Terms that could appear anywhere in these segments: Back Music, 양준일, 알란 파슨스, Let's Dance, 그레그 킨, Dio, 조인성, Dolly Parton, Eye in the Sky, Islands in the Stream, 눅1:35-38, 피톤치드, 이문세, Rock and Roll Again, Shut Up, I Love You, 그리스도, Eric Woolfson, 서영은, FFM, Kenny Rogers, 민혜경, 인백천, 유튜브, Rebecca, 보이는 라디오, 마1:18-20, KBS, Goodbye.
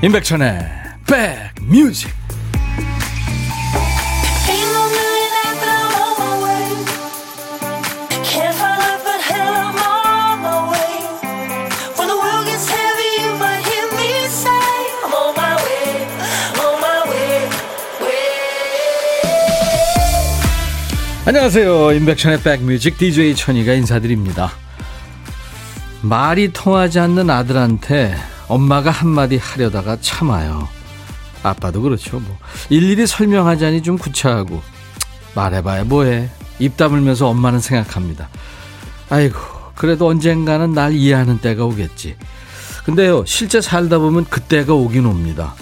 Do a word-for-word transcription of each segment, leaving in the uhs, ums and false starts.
인백천의 Back Music. 안녕하세요, 인백천의 백뮤직 디제이 천이가 인사드립니다. 말이 통하지 않는 아들한테 엄마가 한마디 하려다가 참아요. 아빠도 그렇죠. 뭐 일일이 설명하자니 좀 구차하고, 말해봐야 뭐해, 입 다물면서 엄마는 생각합니다. 아이고, 그래도 언젠가는 날 이해하는 때가 오겠지. 근데요, 실제 살다 보면 그때가 오긴 옵니다.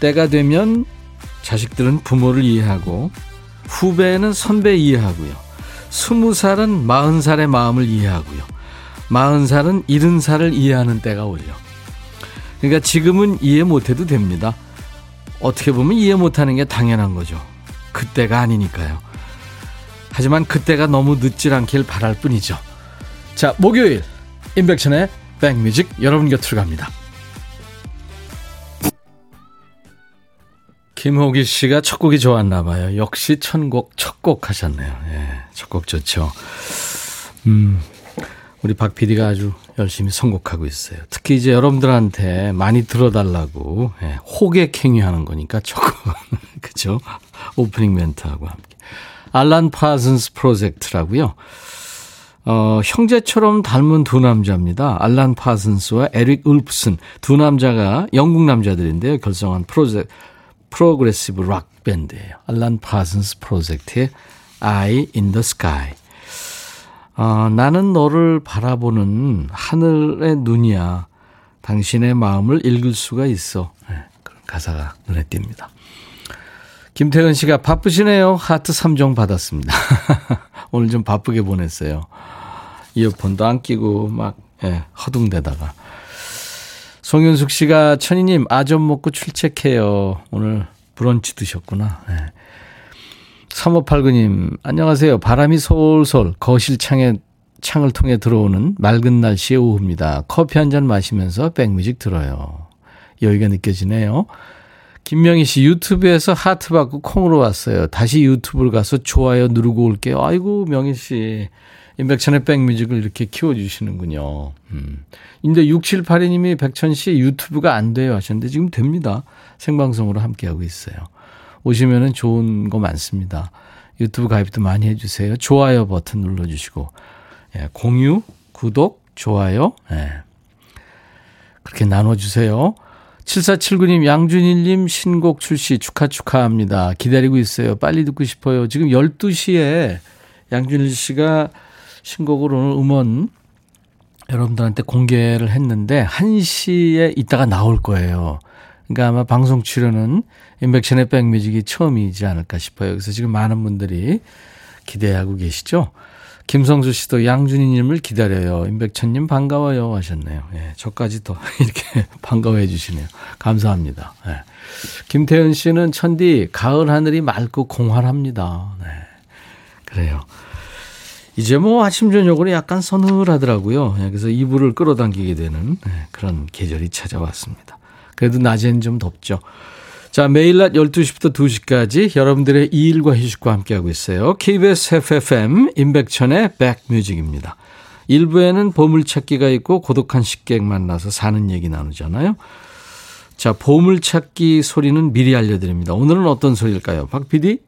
때가 되면 자식들은 부모를 이해하고, 후배는 선배 이해하고요. 스무 살은 마흔 살의 마음을 이해하고요. 마흔 살은 일흔 살을 이해하는 때가 오죠. 그러니까 지금은 이해 못해도 됩니다. 어떻게 보면 이해 못하는 게 당연한 거죠. 그때가 아니니까요. 하지만 그때가 너무 늦질 않길 바랄 뿐이죠. 자, 목요일 인백천의 백뮤직 여러분 곁으로 갑니다. 김호기 씨가 첫 곡이 좋았나 봐요. 역시 천곡 첫 곡 하셨네요. 예, 첫 곡 좋죠. 음, 우리 박 피디가 아주 열심히 선곡하고 있어요. 특히 이제 여러분들한테 많이 들어달라고 예, 호객행위하는 거니까 조금 그죠? 오프닝 멘트하고 함께. 알란 파슨스 프로젝트라고요. 어, 형제처럼 닮은 두 남자입니다. 알란 파슨스와 에릭 울프슨, 두 남자가 영국 남자들인데요. 결성한 프로젝트. 프로그레시브 락 밴드예요. 알란 파슨스 프로젝트의 Eye in the Sky. 어, 나는 너를 바라보는 하늘의 눈이야. 당신의 마음을 읽을 수가 있어. 네, 그런 가사가 눈에 띕니다. 김태은 씨가 바쁘시네요. 하트 삼 종 받았습니다. 오늘 좀 바쁘게 보냈어요. 이어폰도 안 끼고 막 예, 허둥대다가. 송윤숙 씨가 천희님 아점 먹고 출첵해요. 오늘 브런치 드셨구나. 네. 삼오팔구 님 안녕하세요. 바람이 솔솔 거실 창에, 창을 통해 들어오는 맑은 날씨의 오후입니다. 커피 한잔 마시면서 백뮤직 들어요. 여유가 느껴지네요. 김명희 씨 유튜브에서 하트 받고 콩으로 왔어요. 다시 유튜브를 가서 좋아요 누르고 올게요. 아이고 명희 씨. 인백천의 백뮤직을 이렇게 키워주시는군요. 음. 근데 육칠팔이 님이 백천씨 유튜브가 안 돼요 하셨는데 지금 됩니다. 생방송으로 함께하고 있어요. 오시면은 좋은 거 많습니다. 유튜브 가입도 많이 해주세요. 좋아요 버튼 눌러주시고 예, 공유, 구독, 좋아요 예. 그렇게 나눠주세요. 칠사칠구 님 양준일님 신곡 출시 축하 축하합니다. 기다리고 있어요. 빨리 듣고 싶어요. 지금 열두 시에 양준일 씨가 신곡으로 오늘 음원 여러분들한테 공개를 했는데 한 시에 이따가 나올 거예요. 그러니까 아마 방송 출연은 인백션의 백뮤직이 처음이지 않을까 싶어요. 그래서 지금 많은 분들이 기대하고 계시죠. 김성수 씨도 양준희님을 기다려요. 인백천님 반가워요 하셨네요. 예, 저까지 더 이렇게 반가워해 주시네요. 감사합니다. 예. 김태현 씨는 천디 가을 하늘이 맑고 공활합니다. 네, 그래요. 이제 뭐 아침 저녁으로 약간 서늘하더라고요. 그래서 이불을 끌어당기게 되는 그런 계절이 찾아왔습니다. 그래도 낮엔 좀 덥죠. 자, 매일 낮 열두 시부터 두 시까지 여러분들의 이 일과 휴식과 함께하고 있어요. 케이비에스 에프에프엠 인백천의 백뮤직입니다. 일부에는 보물찾기가 있고 고독한 식객 만나서 사는 얘기 나누잖아요. 자, 보물찾기 소리는 미리 알려드립니다. 오늘은 어떤 소리일까요? 박 피디?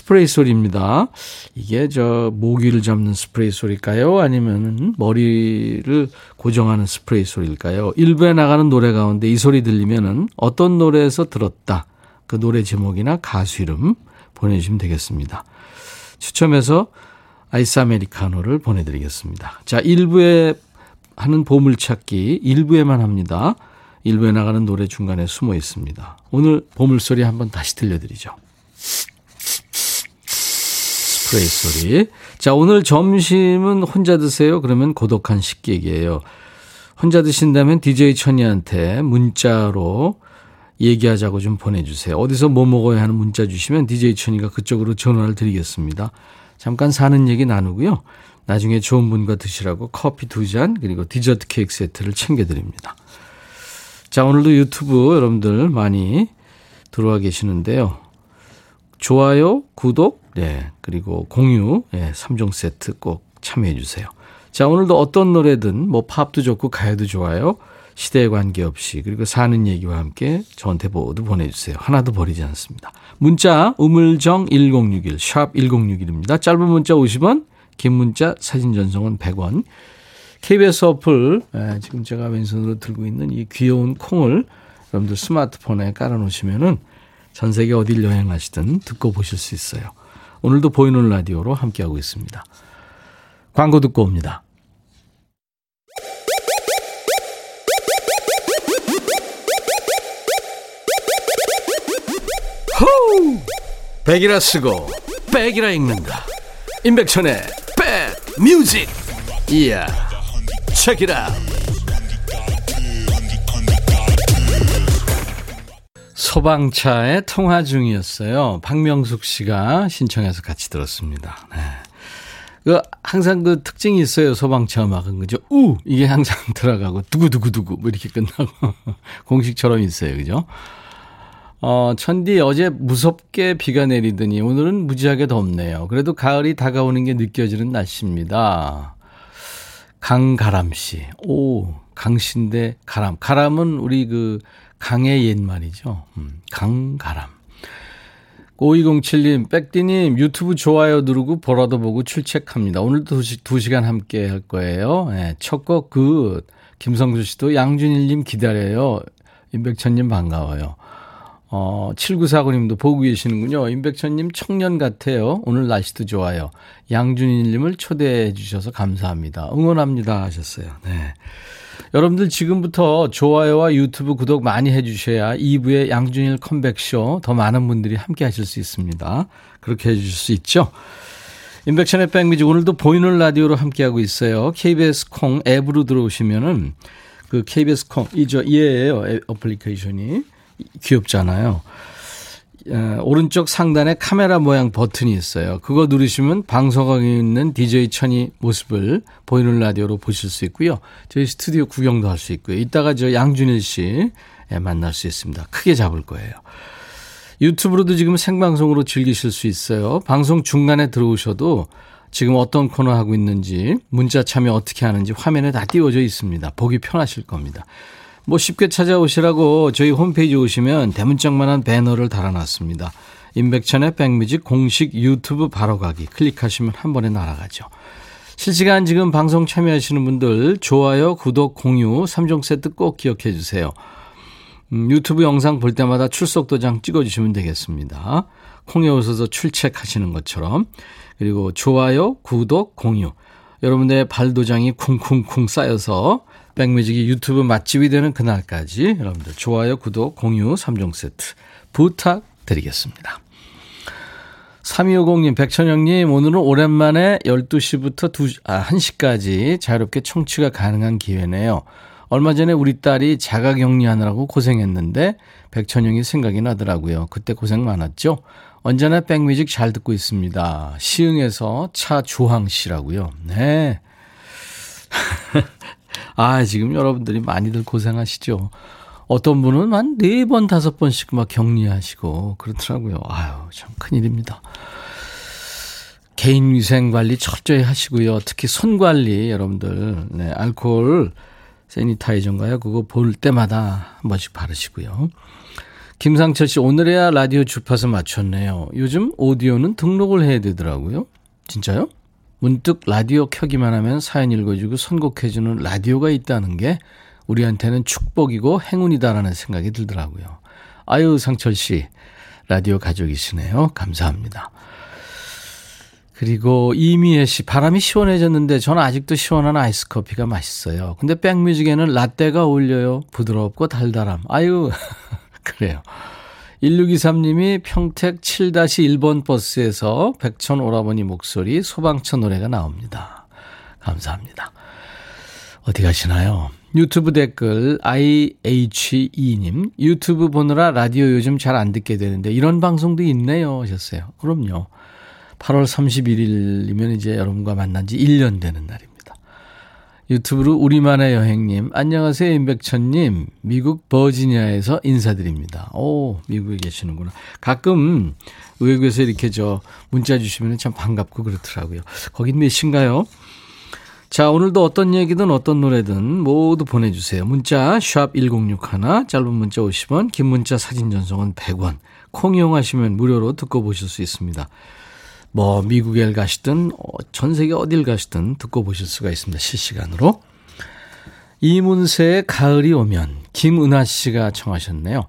스프레이 소리입니다. 이게 저 모기를 잡는 스프레이 소리일까요? 아니면 머리를 고정하는 스프레이 소리일까요? 일부에 나가는 노래 가운데 이 소리 들리면은 어떤 노래에서 들었다. 그 노래 제목이나 가수 이름 보내주시면 되겠습니다. 추첨해서 아이스 아메리카노를 보내드리겠습니다. 자, 일부에 하는 보물찾기 일부에만 합니다. 일부에 나가는 노래 중간에 숨어 있습니다. 오늘 보물소리 한번 다시 들려드리죠. 스프레이 소리. 자, 오늘 점심은 혼자 드세요? 그러면 고독한 식객이에요. 혼자 드신다면 디제이 천이한테 문자로 얘기하자고 좀 보내주세요. 어디서 뭐 먹어야 하는 문자 주시면 디제이 천이가 그쪽으로 전화를 드리겠습니다. 잠깐 사는 얘기 나누고요. 나중에 좋은 분과 드시라고 커피 두 잔 그리고 디저트 케이크 세트를 챙겨드립니다. 자, 오늘도 유튜브 여러분들 많이 들어와 계시는데요. 좋아요, 구독, 네, 그리고 공유, 네, 삼 종 세트 꼭 참여해 주세요. 자, 오늘도 어떤 노래든 뭐 팝도 좋고 가요도 좋아요. 시대에 관계없이 그리고 사는 얘기와 함께 저한테 모두 보내주세요. 하나도 버리지 않습니다. 문자 우물정 일공육일 샵 일공육일입니다. 짧은 문자 오십 원, 긴 문자 사진 전송은 백 원. 케이비에스 어플, 예, 지금 제가 왼손으로 들고 있는 이 귀여운 콩을 여러분들 스마트폰에 깔아놓으시면은 전 세계 어딜 여행하시든 듣고 보실 수 있어요. 오늘도 보이는 라디오로 함께하고 있습니다. 광고 듣고 옵니다. 호우! 백이라 쓰고 백이라 읽는다. 인백천의 백 뮤직. 이야. Check it out. 소방차에 통화 중이었어요. 박명숙 씨가 신청해서 같이 들었습니다. 네. 그 항상 그 특징이 있어요. 소방차 음악은 그죠? 우! 이게 항상 들어가고 두구두구두구 뭐 이렇게 끝나고 공식처럼 있어요. 그죠? 어, 천디 어제 무섭게 비가 내리더니 오늘은 무지하게 덥네요. 그래도 가을이 다가오는 게 느껴지는 날씨입니다. 강가람 씨. 오, 강씨인데 가람. 가람은 우리 그 강의 옛말이죠. 음, 강가람. 오이공칠님, 백디님, 유튜브 좋아요 누르고 보라도 보고 출첵합니다. 오늘도 두 시간 함께 할 거예요. 네, 첫 곡 굿. 김성주 씨도 양준일님 기다려요. 임백천님 반가워요. 어, 칠구사구님도 보고 계시는군요. 임백천님 청년 같아요. 오늘 날씨도 좋아요. 양준일님을 초대해 주셔서 감사합니다. 응원합니다 하셨어요. 네. 여러분들 지금부터 좋아요와 유튜브 구독 많이 해주셔야 이 부의 양준일 컴백쇼 더 많은 분들이 함께 하실 수 있습니다. 그렇게 해주실 수 있죠. 인백션의 백미지 오늘도 보이는 라디오로 함께하고 있어요. 케이비에스 콩 앱으로 들어오시면은 그 케이비에스 콩, 이죠. 예예요. 어플리케이션이. 귀엽잖아요. 오른쪽 상단에 카메라 모양 버튼이 있어요. 그거 누르시면 방송국에 있는 디제이 천이 모습을 보이는 라디오로 보실 수 있고요. 저희 스튜디오 구경도 할 수 있고요. 이따가 저 양준일 씨 만날 수 있습니다. 크게 잡을 거예요. 유튜브로도 지금 생방송으로 즐기실 수 있어요. 방송 중간에 들어오셔도 지금 어떤 코너 하고 있는지 문자 참여 어떻게 하는지 화면에 다 띄워져 있습니다. 보기 편하실 겁니다. 뭐 쉽게 찾아오시라고 저희 홈페이지 오시면 대문짝만한 배너를 달아놨습니다. 임백천의 백뮤직 공식 유튜브 바로가기 클릭하시면 한 번에 날아가죠. 실시간 지금 방송 참여하시는 분들 좋아요, 구독, 공유 삼 종 세트 꼭 기억해 주세요. 음, 유튜브 영상 볼 때마다 출석도장 찍어주시면 되겠습니다. 콩에 오셔서 출첵하시는 것처럼. 그리고 좋아요, 구독, 공유. 여러분들의 발도장이 쿵쿵쿵 쌓여서 백뮤직이 유튜브 맛집이 되는 그날까지 여러분들 좋아요, 구독, 공유 삼 종 세트 부탁드리겠습니다. 삼이오공님, 백천영님 오늘은 오랜만에 열두 시부터 두 시, 아, 한 시까지 자유롭게 청취가 가능한 기회네요. 얼마 전에 우리 딸이 자가격리하느라고 고생했는데 백천영이 생각이 나더라고요. 그때 고생 많았죠? 언제나 백뮤직 잘 듣고 있습니다. 시흥에서 차주황 씨라고요. 네. 아, 지금 여러분들이 많이들 고생하시죠. 어떤 분은 한 네 번, 다섯 번씩 막 격리하시고 그렇더라고요. 아유, 참 큰일입니다. 개인 위생 관리 철저히 하시고요. 특히 손 관리, 여러분들. 네, 알코올 세니타이저인가요? 그거 볼 때마다 한 번씩 바르시고요. 김상철 씨, 오늘에야 라디오 주파수 맞췄네요. 요즘 오디오는 등록을 해야 되더라고요. 진짜요? 문득 라디오 켜기만 하면 사연 읽어주고 선곡해주는 라디오가 있다는 게 우리한테는 축복이고 행운이다라는 생각이 들더라고요. 아유, 상철 씨, 라디오 가족이시네요. 감사합니다. 그리고 이미애 씨, 바람이 시원해졌는데 저는 아직도 시원한 아이스커피가 맛있어요. 근데 백뮤직에는 라떼가 어울려요. 부드럽고 달달함. 아유... 그래요. 일육이삼님이 평택 칠 일 번 버스에서 백천 오라버니 목소리 소방차 노래가 나옵니다. 감사합니다. 어디 가시나요? 유튜브 댓글 아이에이치이님 유튜브 보느라 라디오 요즘 잘 안 듣게 되는데 이런 방송도 있네요 하셨어요. 그럼요. 팔월 삼십일일이면 이제 여러분과 만난 지 일 년 되는 날입니다. 유튜브로 우리만의 여행님, 안녕하세요 인백천님, 미국 버지니아에서 인사드립니다. 오, 미국에 계시는구나. 가끔 외국에서 이렇게 저 문자 주시면 참 반갑고 그렇더라고요. 거긴 몇인가요? 자, 오늘도 어떤 얘기든 어떤 노래든 모두 보내주세요. 문자 샵 천육십일, 짧은 문자 오십 원, 긴 문자 사진 전송은 백 원, 콩 이용하시면 무료로 듣고 보실 수 있습니다. 뭐 미국에 가시든 전 세계 어딜 가시든 듣고 보실 수가 있습니다. 실시간으로. 이문세의 가을이 오면, 김은하 씨가 청하셨네요.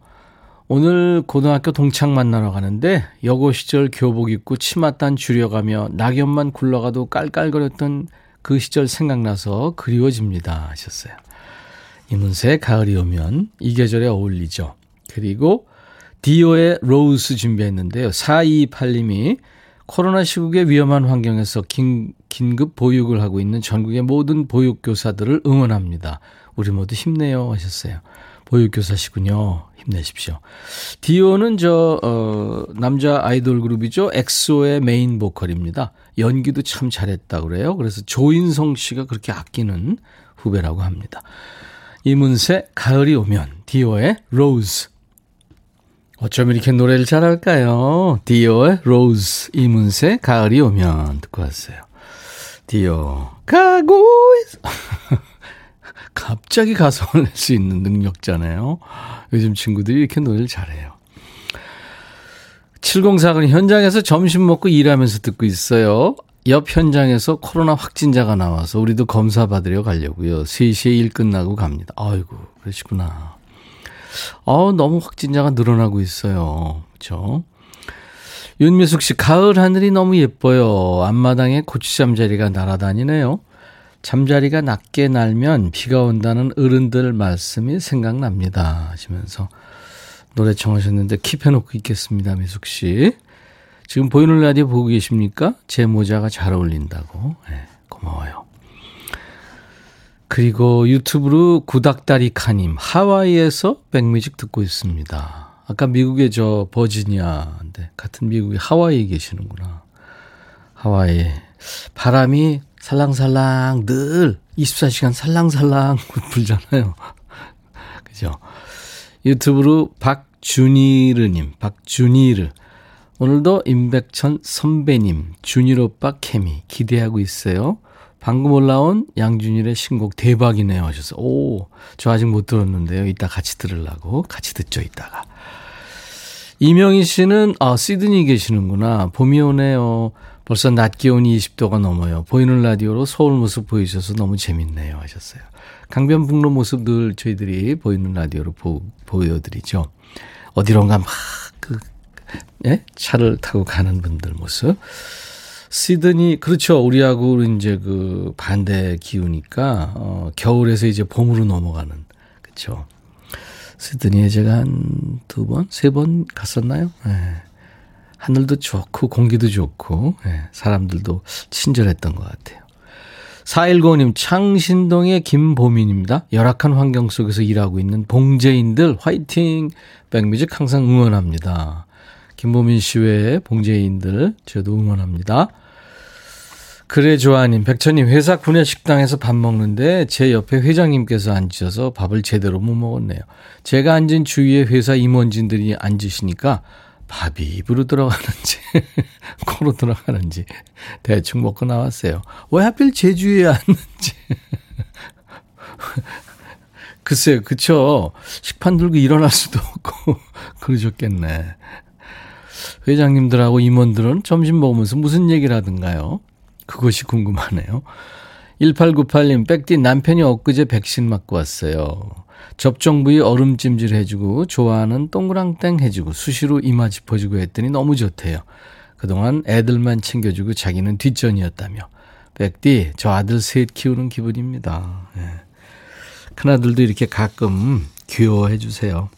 오늘 고등학교 동창 만나러 가는데 여고 시절 교복 입고 치마 단 줄여가며 낙엽만 굴러가도 깔깔거렸던 그 시절 생각나서 그리워집니다 하셨어요. 이문세의 가을이 오면 이 계절에 어울리죠. 그리고 디오의 로즈 준비했는데요. 사이이팔님이 코로나 시국의 위험한 환경에서 긴, 긴급 보육을 하고 있는 전국의 모든 보육교사들을 응원합니다. 우리 모두 힘내요 하셨어요. 보육교사시군요. 힘내십시오. 디오는 저 어, 남자 아이돌 그룹이죠. 엑소의 메인 보컬입니다. 연기도 참 잘했다 그래요. 그래서 조인성 씨가 그렇게 아끼는 후배라고 합니다. 이문세 가을이 오면, 디오의 로즈. 어쩜 이렇게 노래를 잘할까요? 디오의 로즈, 이문세 가을이 오면 듣고 왔어요. 디오 가고 있어. 갑자기 가사를 낼 수 있는 능력자네요. 요즘 친구들이 이렇게 노래를 잘해요. 칠공사구 현장에서 점심 먹고 일하면서 듣고 있어요. 옆 현장에서 코로나 확진자가 나와서 우리도 검사 받으러 가려고요. 세 시에 일 끝나고 갑니다. 아이고, 그러시구나. 아, 너무 확진자가 늘어나고 있어요. 그렇죠? 윤미숙 씨, 가을 하늘이 너무 예뻐요. 앞마당에 고추잠자리가 날아다니네요. 잠자리가 낮게 날면 비가 온다는 어른들 말씀이 생각납니다 하시면서 노래 청하셨는데 킵해놓고 있겠습니다. 미숙 씨, 지금 보이는 라디오 보고 계십니까? 제 모자가 잘 어울린다고. 네, 고마워요. 그리고 유튜브로 구닥다리카님, 하와이에서 백뮤직 듣고 있습니다. 아까 미국의 저 버지니아인데 같은 미국의 하와이에 계시는구나. 하와이 바람이 살랑살랑 늘 이십사 시간 살랑살랑 불잖아요. 그죠? 유튜브로 박준이르님, 박준이르, 오늘도 임백천 선배님, 준일 오빠 케미 기대하고 있어요. 방금 올라온 양준일의 신곡 대박이네요 하셔서. 오, 저 아직 못 들었는데요. 이따 같이 들으려고. 같이 듣죠, 이따가. 이명희 씨는 아, 시드니 계시는구나. 봄이 오네요. 벌써 낮 기온이 이십 도가 넘어요. 보이는 라디오로 서울 모습 보여주셔서 너무 재밌네요 하셨어요. 강변북로 모습 늘 저희들이 보이는 라디오로 보, 보여드리죠. 어디론가 막 그, 예? 차를 타고 가는 분들 모습. 시드니, 그렇죠. 우리하고 이제 그 반대 기후니까 어, 겨울에서 이제 봄으로 넘어가는, 그렇죠. 시드니에 제가 한 두 번, 세 번 갔었나요? 예. 하늘도 좋고 공기도 좋고, 예, 사람들도 친절했던 것 같아요. 사일구오님, 창신동의 김보민입니다. 열악한 환경 속에서 일하고 있는 봉제인들 화이팅! 백뮤직 항상 응원합니다. 김보민 씨 외에 봉제인들 저도 응원합니다. 그래 조아님, 백천님, 회사 구내식당에서 밥 먹는데 제 옆에 회장님께서 앉으셔서 밥을 제대로 못 먹었네요. 제가 앉은 주위에 회사 임원진들이 앉으시니까 밥이 입으로 들어가는지 코로 들어가는지 대충 먹고 나왔어요. 왜 하필 제주에 왔는지. 글쎄요. 그쵸. 식판 들고 일어날 수도 없고 그러셨겠네. 회장님들하고 임원들은 점심 먹으면서 무슨 얘기를 하던가요? 그것이 궁금하네요. 일팔구팔님, 백디, 남편이 엊그제 백신 맞고 왔어요. 접종 부위 얼음찜질 해주고 좋아하는 동그랑땡 해주고 수시로 이마 짚어주고 했더니 너무 좋대요. 그동안 애들만 챙겨주고 자기는 뒷전이었다며. 백디, 저 아들 셋 키우는 기분입니다. 네. 큰아들도 이렇게 가끔 귀여워해 주세요.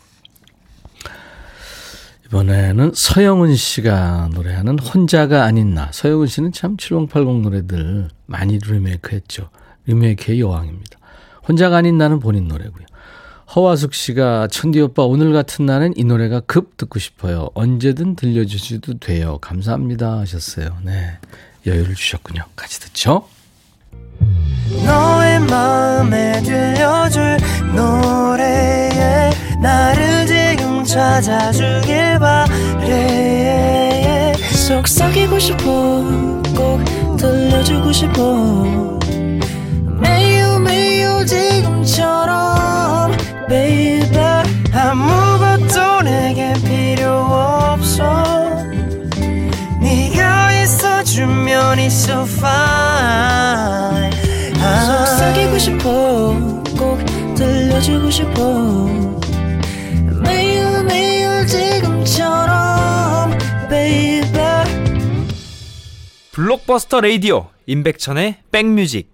이번에는 서영은 씨가 노래하는 혼자가 아닌 나. 서영은 씨는 참 칠공팔공 노래들 많이 리메이크 했죠. 리메이크의 여왕입니다. 혼자가 아닌 나는 본인 노래고요. 허화숙 씨가 천디 오빠 오늘 같은 날엔 이 노래가 급 듣고 싶어요. 언제든 들려주셔도 돼요. 감사합니다 하셨어요. 네, 여유를 주셨군요. 같이 듣죠. 너의 마음에 들려줄 노래에 나를 지금 찾아주길 바래. 속삭이고 싶어 꼭 들려주고 싶어 매우 매우 지금처럼 baby 아무것도 내게 필요 없어 네가 있어주면 it's so fine. 속삭이고 싶어 꼭 들려주고 싶어 매우 매우 지금처럼 baby. 블록버스터 라디오 인백천의 백뮤직.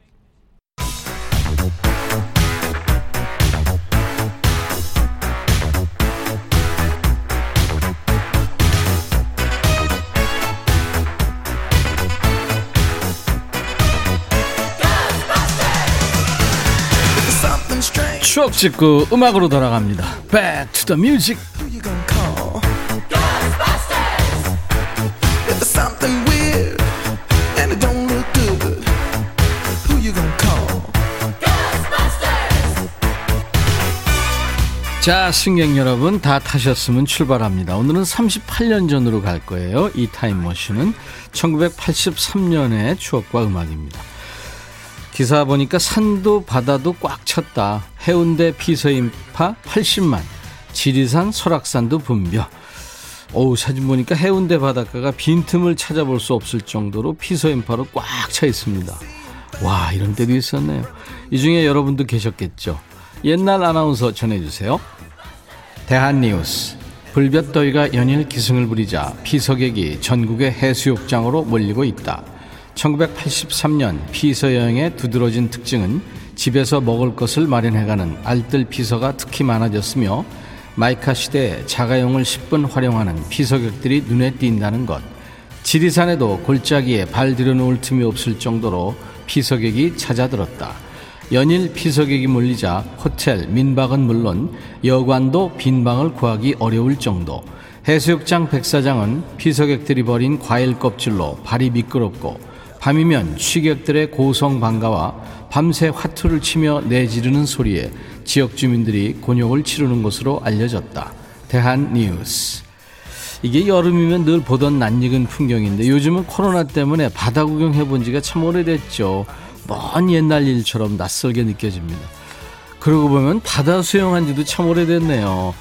추억 찍고 음악으로 돌아갑니다. Back to the music. 자, 승객 여러분 다 타셨으면 출발합니다. 오늘은 삼십팔 년 전으로 갈 거예요. 이 타임머신은 천구백팔십삼 년의 추억과 음악입니다. 기사 보니까 산도 바다도 꽉 찼다. 해운대 피서인파 팔십만, 지리산 설악산도 분벼. 어우, 사진 보니까 해운대 바닷가가 빈틈을 찾아볼 수 없을 정도로 피서인파로 꽉 차 있습니다. 와, 이런 때도 있었네요. 이 중에 여러분도 계셨겠죠. 옛날 아나운서 전해주세요. 대한뉴스. 불볕더위가 연일 기승을 부리자 피서객이 전국의 해수욕장으로 몰리고 있다. 천구백팔십삼 년 피서여행의 두드러진 특징은 집에서 먹을 것을 마련해가는 알뜰 피서가 특히 많아졌으며 마이카 시대에 자가용을 십 분 활용하는 피서객들이 눈에 띈다는 것. 지리산에도 골짜기에 발 들여놓을 틈이 없을 정도로 피서객이 찾아들었다. 연일 피서객이 몰리자 호텔, 민박은 물론 여관도 빈방을 구하기 어려울 정도. 해수욕장 백사장은 피서객들이 버린 과일 껍질로 발이 미끄럽고 밤이면 취객들의 고성방가와 밤새 화투를 치며 내지르는 소리에 지역 주민들이 곤욕을 치르는 것으로 알려졌다. 대한뉴스. 이게 여름이면 늘 보던 낯익은 풍경인데 요즘은 코로나 때문에 바다 구경해본 지가 참 오래됐죠. 먼 옛날 일처럼 낯설게 느껴집니다. 그러고 보면 바다 수영한 지도 참 오래됐네요.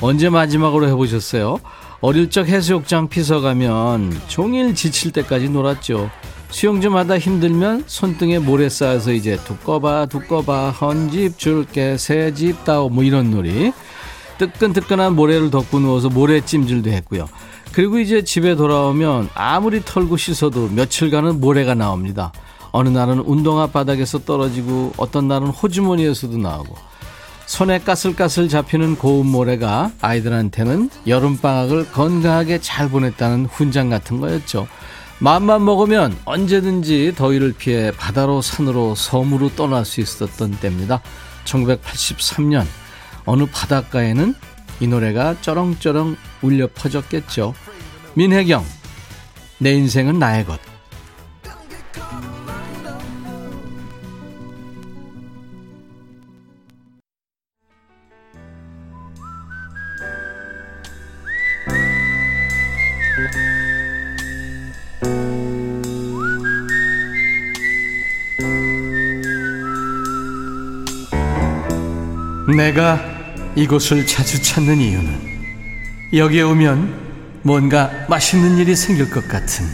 언제 마지막으로 해보셨어요? 어릴 적 해수욕장 피서 가면 종일 지칠 때까지 놀았죠. 수영 좀 하다 힘들면 손등에 모래 쌓아서 이제 두꺼봐 두꺼봐 헌집 줄게 새집 따오 뭐 이런 놀이. 뜨끈뜨끈한 모래를 덮고 누워서 모래찜질도 했고요. 그리고 이제 집에 돌아오면 아무리 털고 씻어도 며칠간은 모래가 나옵니다. 어느 날은 운동화 바닥에서 떨어지고 어떤 날은 호주머니에서도 나오고 손에 까슬까슬 잡히는 고운 모래가 아이들한테는 여름방학을 건강하게 잘 보냈다는 훈장 같은 거였죠. 마음만 먹으면 언제든지 더위를 피해 바다로 산으로 섬으로 떠날 수 있었던 때입니다. 천구백팔십삼 년 어느 바닷가에는 이 노래가 쩌렁쩌렁 울려 퍼졌겠죠. 민혜경, 내 인생은 나의 것. 내가 이곳을 자주 찾는 이유는 여기에 오면 뭔가 맛있는 일이 생길 것 같은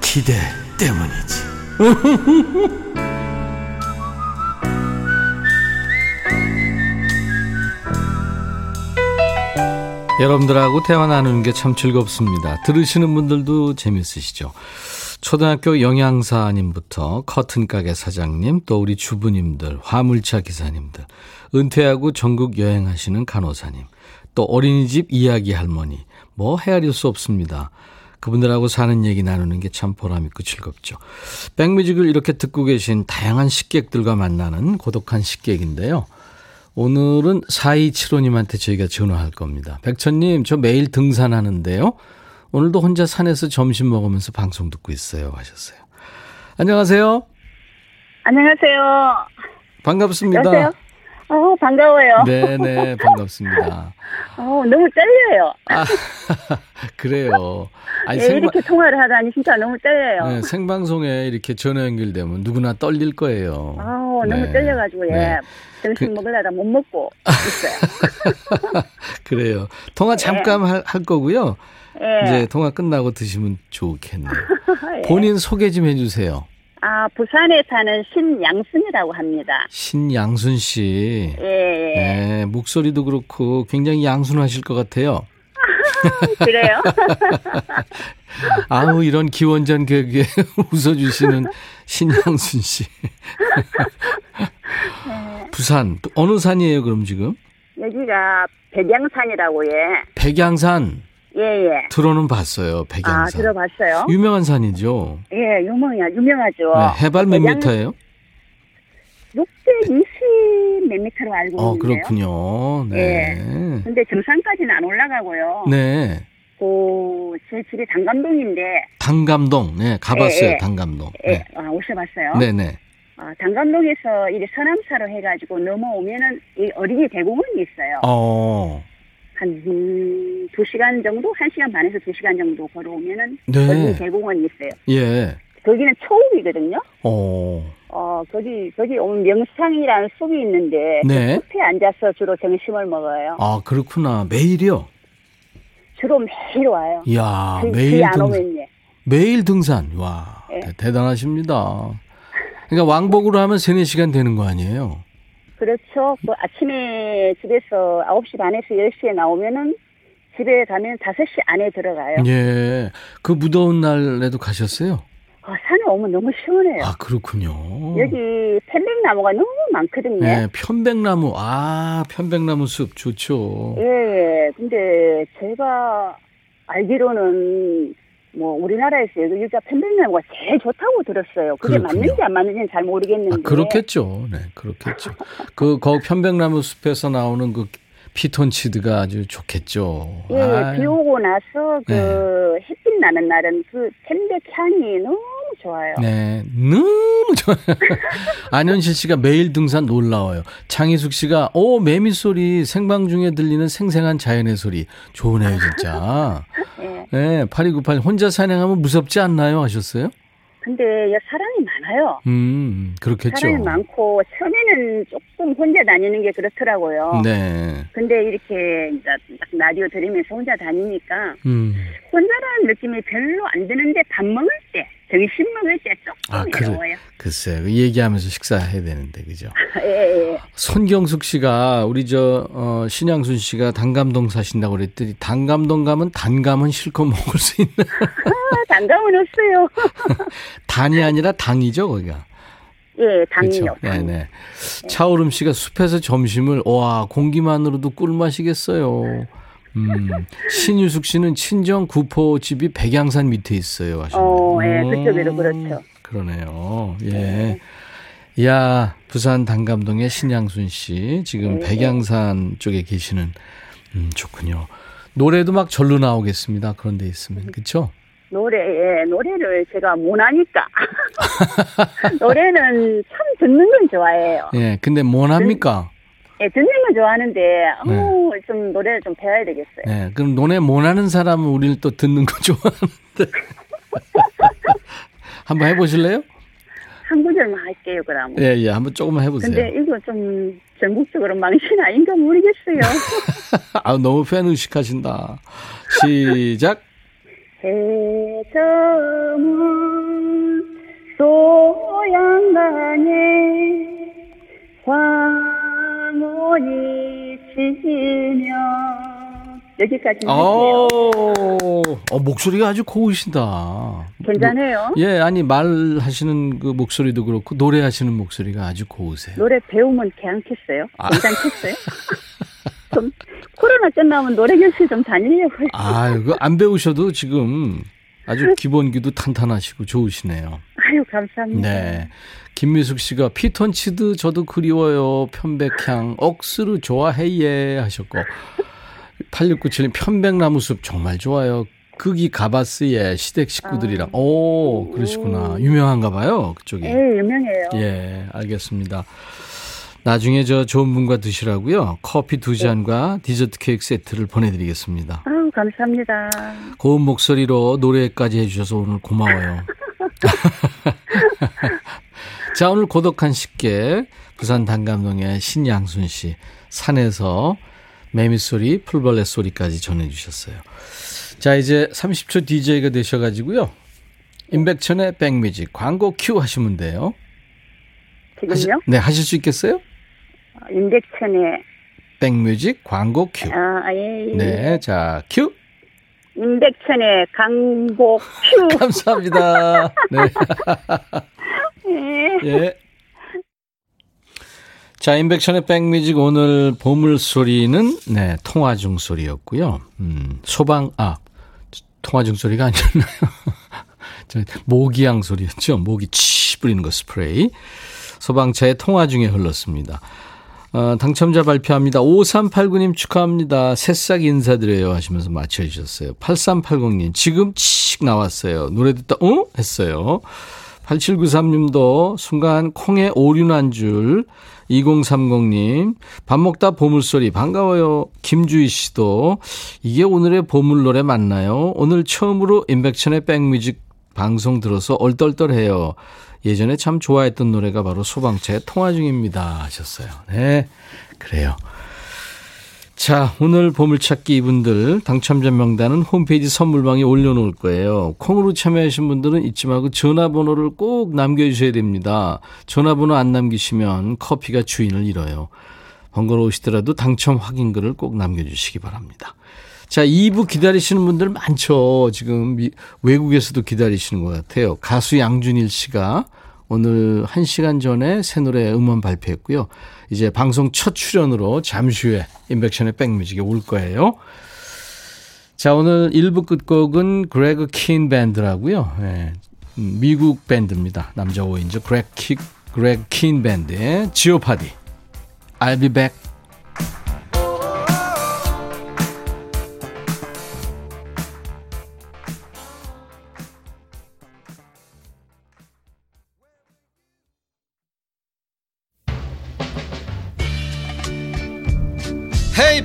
기대 때문이지. 여러분들하고 대화 나누는 게 참 즐겁습니다. 들으시는 분들도 재밌으시죠. 초등학교 영양사님부터 커튼가게 사장님, 또 우리 주부님들, 화물차 기사님들, 은퇴하고 전국 여행하시는 간호사님, 또 어린이집 이야기 할머니, 뭐 헤아릴 수 없습니다. 그분들하고 사는 얘기 나누는 게 참 보람있고 즐겁죠. 백뮤직을 이렇게 듣고 계신 다양한 식객들과 만나는 고독한 식객인데요. 오늘은 사이칠오님한테 저희가 전화할 겁니다. 백천님, 저 매일 등산하는데요. 오늘도 혼자 산에서 점심 먹으면서 방송 듣고 있어요 하셨어요. 안녕하세요. 안녕하세요. 반갑습니다. 안녕하세요. 어, 반가워요. 네네, 반갑습니다. 어, 너무 떨려요. 아, 그래요. 아니, 네, 생방... 이렇게 통화를 하다니 진짜 너무 떨려요. 네, 생방송에 이렇게 전화 연결되면 누구나 떨릴 거예요. 아우, 너무 네. 떨려가지고, 예. 네. 점심 그... 먹으려다 못 먹고 있어요. 그래요. 통화 잠깐 네. 할, 할 거고요. 네. 이제 통화 끝나고 드시면 좋겠네요. 네. 본인 소개 좀 해주세요. 아, 부산에 사는 신양순이라고 합니다. 신양순 씨. 예. 네, 목소리도 그렇고 굉장히 양순하실 것 같아요. 그래요? 아우, 이런 기원전 격에 웃어주시는 신양순 씨. 부산, 어느 산이에요, 그럼 지금? 여기가 백양산이라고, 예. 백양산? 예예. 예. 들어는 봤어요, 백양산. 아, 들어봤어요. 유명한 산이죠. 예, 유명이야, 유명하죠. 네, 해발 몇 백양... 미터예요? 육백이십 몇 미터로 알고 어, 있는데요. 어, 그렇군요. 네. 예. 근데 정상까지는 안 올라가고요. 네. 그 제 집이 단감동인데. 단감동, 네, 가봤어요, 예, 예. 단감동. 예, 네. 아, 오셔봤어요. 네네. 아, 단감동에서 이제 서남사로 해가지고 넘어오면은 이 어린이 대공원이 있어요. 어. 한 음, 두 시간 정도? 한 시간 반에서 두 시간 정도 걸어오면은 네. 거기 대공원이 있어요. 예. 거기는 초읍이거든요. 어. 어, 거기 거기 오면 명상이라는 숲이 있는데 네. 그 숲에 앉아서 주로 점심을 먹어요. 아, 그렇구나. 매일이요? 주로 매일 와요. 이야, 그, 매일 안 오면 예. 매일 등산. 와, 예. 대, 대단하십니다. 그러니까 왕복으로 하면 세네 시간 되는 거 아니에요? 그렇죠. 그 아침에 집에서 아홉 시 반에서 열 시에 나오면은 집에 가면 다섯 시 안에 들어가요. 예. 그 무더운 날에도 가셨어요? 아, 산에 오면 너무 시원해요. 아, 그렇군요. 여기 편백나무가 너무 많거든요. 네, 편백나무. 아, 편백나무 숲 좋죠. 예. 근데 제가 알기로는 뭐 우리나라에서 여기가 편백나무가 제일 좋다고 들었어요. 그게 그렇군요. 맞는지 안 맞는지는 잘 모르겠는데. 아, 그렇겠죠. 네, 그렇겠죠. 그 거기 편백나무 숲에서 나오는 그 피톤치드가 아주 좋겠죠. 예, 비 오고 나서 그 네. 햇빛 나는 날은 그 편백 향이 너무 좋아요. 네, 너무 좋아요. 안현실 씨가 매일 등산 놀라워요. 장희숙 씨가 오 매미 소리 생방 중에 들리는 생생한 자연의 소리 좋네요 진짜. 네. 네, 팔이구팔 혼자 산행하면 무섭지 않나요 하셨어요? 근데 사람이 많아요. 음, 그렇겠죠. 사람이 많고 처음에는 조금 혼자 다니는 게 그렇더라고요. 네. 근데 이렇게 라디오 들으면서 혼자 다니니까 음. 혼자라는 느낌이 별로 안 드는데 밥 먹을 때, 점심 먹을 때 조금 아, 외로워요. 그래, 글쎄요. 얘기하면서 식사해야 되는데 그죠? 예, 예. 손경숙 씨가 우리 저 어, 신양순 씨가 단감동 사신다고 그랬더니 단감동 가면 단감은 실컷 먹을 수 있는. 단감은 없어요. 단이 아니라 당이죠, 거기가. 예, 당이요. 네, 네. 차오름 씨가 숲에서 점심을 와 공기만으로도 꿀맛이겠어요. 음, 신유숙 씨는 친정 구포 집이 백양산 밑에 있어요, 하시네요. 어, 예, 그쪽에도 그렇죠. 그러네요. 예. 네. 야, 부산 단감동의 신양순 씨 지금 네. 백양산 쪽에 계시는 음, 좋군요. 노래도 막 절로 나오겠습니다. 그런 데 있으면 그렇죠? 노래, 예, 노래를 제가 못하니까. 노래는 참 듣는 건 좋아해요. 예, 근데 못합니까? 예, 듣는 건 좋아하는데, 네. 어, 좀 노래를 좀 배워야 되겠어요. 예, 그럼 노래 못하는 사람은 우리를 또 듣는 거 좋아하는데. 한번 해보실래요? 한 구절만 할게요, 그럼. 예, 예, 한번 조금만 해보세요. 근데 이거 좀 전국적으로 망신 아닌가 모르겠어요. 아, 너무 팬 의식하신다. 시작. 해저문 소양강에 황혼이 지며 여기까지 할게요. 어, 목소리가 아주 고우신다. 괜찮아요? 예, 아니 말하시는 그 목소리도 그렇고 노래하시는 목소리가 아주 고우세요. 노래 배우면 괜찮겠어요? 아. 괜찮겠어요? 좀 코로나 끝나면 노래 교실 좀 다니려고 했어요. 아, 이거 안 배우셔도 지금 아주 기본기도 탄탄하시고 좋으시네요. 아유, 감사합니다. 네. 김미숙 씨가 피톤치드 저도 그리워요. 편백향 억수로 좋아해예 하셨고 팔육구칠님 편백나무숲 정말 좋아요. 극이 가봤으에 시댁 식구들이랑. 아. 오, 그러시구나. 유명한가 봐요. 그쪽이. 네, 유명해요. 예, 알겠습니다. 나중에 저 좋은 분과 드시라고요. 커피 두 잔과 네. 디저트 케이크 세트를 보내드리겠습니다. 아유, 감사합니다. 고운 목소리로 노래까지 해주셔서 오늘 고마워요. 자, 오늘 고독한 식객 부산 단감동의 신양순 씨 산에서 매미 소리, 풀벌레 소리까지 전해주셨어요. 자, 이제 삼십 초 디제이가 되셔가지고요. 임백천의 백뮤직 광고 큐 하시면 돼요. 지금요? 하시, 네, 하실 수 있겠어요? 임백천의 백뮤직 광고 큐. 아, 예, 예. 네, 자, 큐. 임백천의 광고 큐. 감사합니다. 네. 예. 예. 자, 임백천의 백뮤직 오늘 보물 소리는 네, 통화 중 소리였고요. 음, 소방 아, 통화 중 소리가 아니었나요? 모기향 소리였죠. 모기 치 뿌리는 거 스프레이. 소방차의 통화 중에 흘렀습니다. 어, 당첨자 발표합니다. 오삼팔구님 축하합니다. 새싹 인사드려요 하시면서 맞춰주셨어요. 팔삼팔공님 지금 칙 나왔어요. 노래 듣다 응? 했어요. 팔칠구삼님도 순간 콩에 오륜 한 줄. 이공삼공님 밥 먹다 보물소리 반가워요. 김주희 씨도 이게 오늘의 보물 노래 맞나요? 오늘 처음으로 임백천의 백뮤직 방송 들어서 얼떨떨해요. 예전에 참 좋아했던 노래가 바로 소방차의 통화 중입니다 하셨어요. 네, 그래요. 자, 오늘 보물찾기 이분들 당첨자 명단은 홈페이지 선물방에 올려놓을 거예요. 콩으로 참여하신 분들은 잊지 말고 전화번호를 꼭 남겨주셔야 됩니다. 전화번호 안 남기시면 커피가 주인을 잃어요. 번거로우시더라도 당첨 확인글을 꼭 남겨주시기 바랍니다. 자, 이 부 기다리시는 분들 많죠. 지금 미, 외국에서도 기다리시는 것 같아요. 가수 양준일 씨가 오늘 한 시간 전에 새 노래 음원 발표했고요. 이제 방송 첫 출연으로 잠시 후에 인백션의 백뮤직에 올 거예요. 자, 오늘 일 부 끝곡은 그레그 킨 밴드라고요. 네, 미국 밴드입니다. 남자 오 인조 그레그, 그레그 킨 밴드의 지오파디 I'll be back. 헤이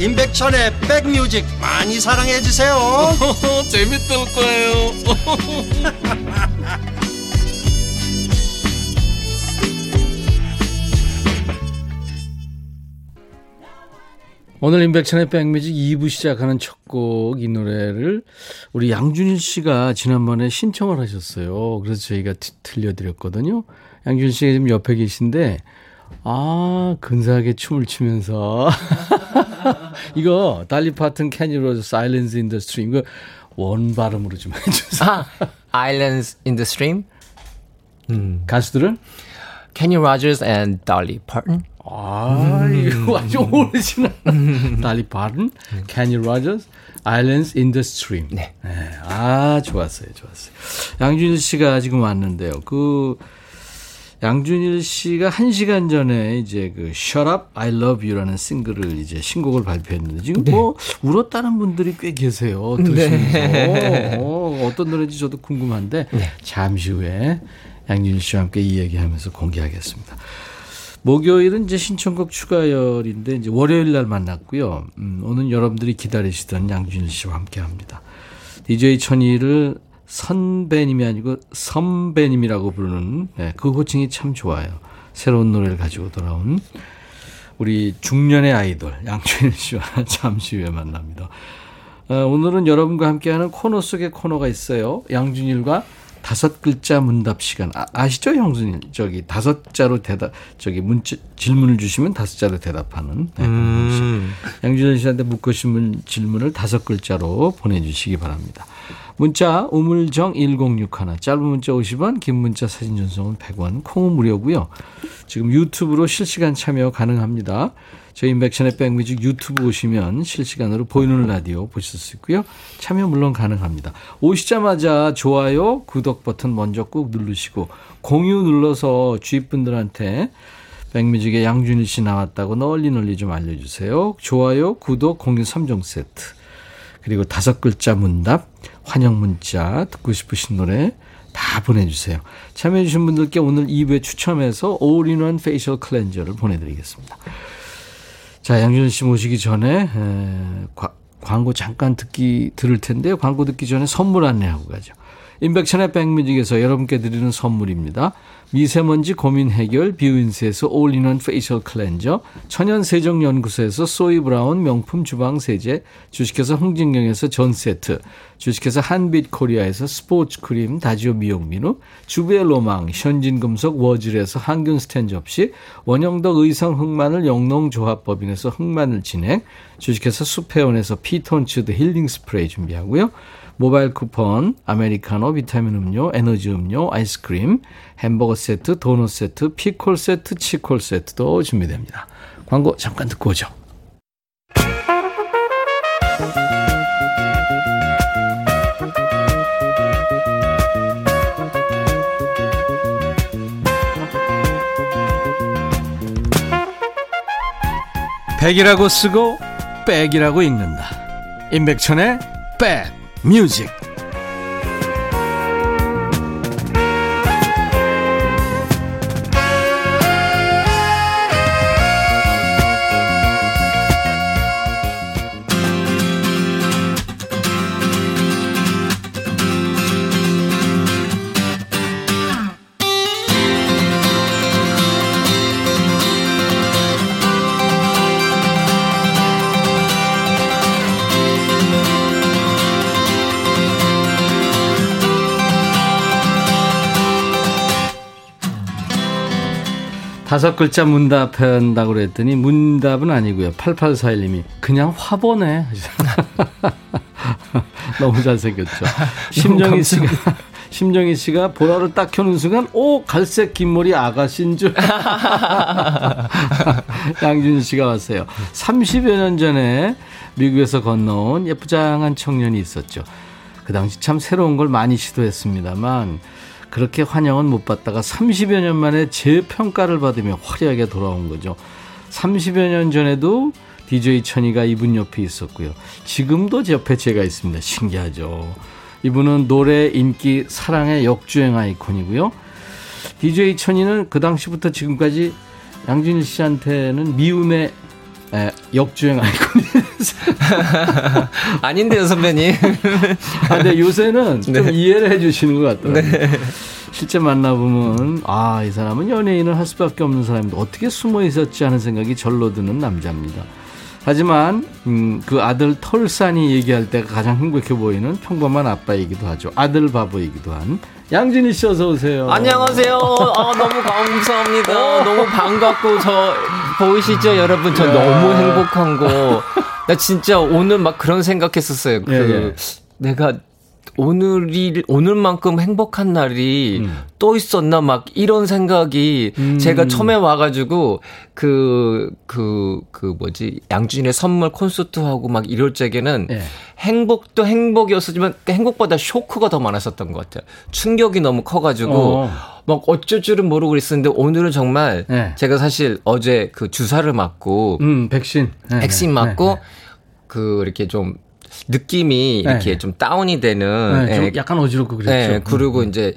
임백천의 백뮤직 많이 사랑해 주세요. 재밌을 거예요. 오늘 임백천의 백뮤직 이 부 시작하는 첫 곡 이 노래를 우리 양준일 씨가 지난번에 신청을 하셨어요. 그래서 저희가 들려드렸거든요. 양준일 씨가 지금 옆에 계신데 아 근사하게 춤을 추면서 이거 달리 파튼 캐니 로저스 Islands in the Stream 이거 원 발음으로 좀 해주세요. 아, Islands in the Stream 음. 가수들은 Kenny Rogers and Dolly Parton. 아 음. 이거 아주 오리지널. Dolly Parton, Kenny Rogers, Islands in the Stream. 네. 네. 아 좋았어요, 좋았어요. 양준일 씨가 지금 왔는데요. 그 양준일 씨가 한 시간 전에 이제 그 Shut Up, I Love You라는 싱글을 이제 신곡을 발표했는데 지금 네. 뭐 울었다는 분들이 꽤 계세요. 들으시면서 네. 어, 어떤 노래인지 저도 궁금한데 네. 잠시 후에 양준일 씨와 함께 이 얘기하면서 공개하겠습니다. 목요일은 이제 신청곡 추가열인데 이제 월요일 날 만났고요. 음, 오늘 여러분들이 기다리시던 양준일 씨와 함께합니다. 디제이 천이를 선배님이 아니고 선배님이라고 부르는 네, 그 호칭이 참 좋아요. 새로운 노래를 가지고 돌아온 우리 중년의 아이돌 양준일 씨와 잠시 후에 만납니다. 어, 오늘은 여러분과 함께하는 코너 속의 코너가 있어요. 양준일과 다섯 글자 문답 시간. 아, 아시죠, 형수님? 저기 다섯 자로 대답, 저기 문자, 질문을 주시면 다섯 자로 대답하는. 네, 음. 양준일 씨한테 묻고 싶은 질문을 다섯 글자로 보내주시기 바랍니다. 문자 우물정 일공육일, 짧은 문자 오십 원, 긴 문자 사진 전송은 백 원, 콩은 무료고요. 지금 유튜브로 실시간 참여 가능합니다. 저희 인백천의 백뮤직 유튜브 오시면 실시간으로 보이는 라디오 보실 수 있고요. 참여 물론 가능합니다. 오시자마자 좋아요, 구독 버튼 먼저 꾹 누르시고 공유 눌러서 주위 분들한테 백뮤직의 양준일 씨 나왔다고 널리 널리 좀 알려주세요. 좋아요, 구독, 공유 삼 종 세트. 그리고 다섯 글자 문답, 환영 문자, 듣고 싶으신 노래 다 보내주세요. 참여해 주신 분들께 오늘 이 회 추첨해서 올인원 페이셜 클렌저를 보내드리겠습니다. 자, 양준일 씨 모시기 전에 에, 과, 광고 잠깐 듣기 들을 텐데요. 광고 듣기 전에 선물 안내하고 가죠. 인백천의 백뮤직에서 여러분께 드리는 선물입니다. 미세먼지 고민 해결 뷰인스에서 올인원 페이셜 클렌저, 천연세정연구소에서 소이브라운 명품 주방세제, 주식회사 홍진경에서 전세트, 주식회사 한빛코리아에서 스포츠크림, 다지오 미용민우, 주부의 로망, 현진금속 워즐에서 항균스탠 접시, 원형덕 의성 흑마늘 영농조합법인에서 흑마늘 진행, 주식회사 수페온에서 피톤치드 힐링 스프레이 준비하고요. 모바일 쿠폰, 아메리카노, 비타민 음료, 에너지 음료, 아이스크림, 햄버거 세트, 도넛 세트, 피콜 세트, 치콜 세트도 준비됩니다. 광고 잠깐 듣고 오죠. 백이라고 쓰고 백이라고 읽는다. 임백천의 백 뮤직. 다섯 글자 문답한다고 그랬더니 문답은 아니고요. 팔팔사일 님이 그냥 화보네. 너무 잘생겼죠. 심정희 씨가, 심정희 씨가 보라를 딱 켜는 순간 오, 갈색 긴 머리 아가씨인 줄. 양준일 씨가 왔어요. 삼십여 년 전에 미국에서 건너온 예쁘장한 청년이 있었죠. 그 당시 참 새로운 걸 많이 시도했습니다만 그렇게 환영은 못 받다가 삼십여 년 만에 재평가를 받으며 화려하게 돌아온 거죠. 삼십여 년 전에도 디제이 천이가 이분 옆에 있었고요. 지금도 제 옆에 제가 있습니다. 신기하죠. 이분은 노래, 인기, 사랑의 역주행 아이콘이고요. 디제이 천이는 그 당시부터 지금까지 양준일 씨한테는 미움의 에, 역주행 아이콘이 아닌데요, 선배님. 아, 근데 요새는 네. 좀 이해를 해주시는 것 같더라고요. 네. 실제 만나보면 아, 이 사람은 연예인을 할 수밖에 없는 사람인데 어떻게 숨어 있었지 하는 생각이 절로 드는 남자입니다. 하지만 음, 그 아들 털산이 얘기할 때가 가장 행복해 보이는 평범한 아빠이기도 하죠. 아들 바보이기도 한 양준일 씨, 어서 오세요. 안녕하세요. 아, 너무 감사합니다. 너무 반갑고 저 보이시죠, 여러분? 저 야. 너무 행복한 거. 나 진짜 오늘 막 그런 생각했었어요. 그 예, 예. 내가 오늘이 오늘만큼 행복한 날이 음. 또 있었나 막 이런 생각이 음. 제가 처음에 와가지고 그, 그, 그 뭐지 양준일의 선물 콘서트하고 막 이럴 적에는 예. 행복도 행복이었지만 행복보다 쇼크가 더 많았었던 것 같아요. 충격이 너무 커가지고 어. 막 어쩔 줄은 모르고 그랬었는데 오늘은 정말 네. 제가 사실 어제 그 주사를 맞고 음, 백신 네, 백신 네, 맞고 네, 네. 그 이렇게 좀 느낌이 네. 이렇게 좀 다운이 되는 네, 좀 예, 약간 어지럽고 그랬죠. 예, 그리고 음. 이제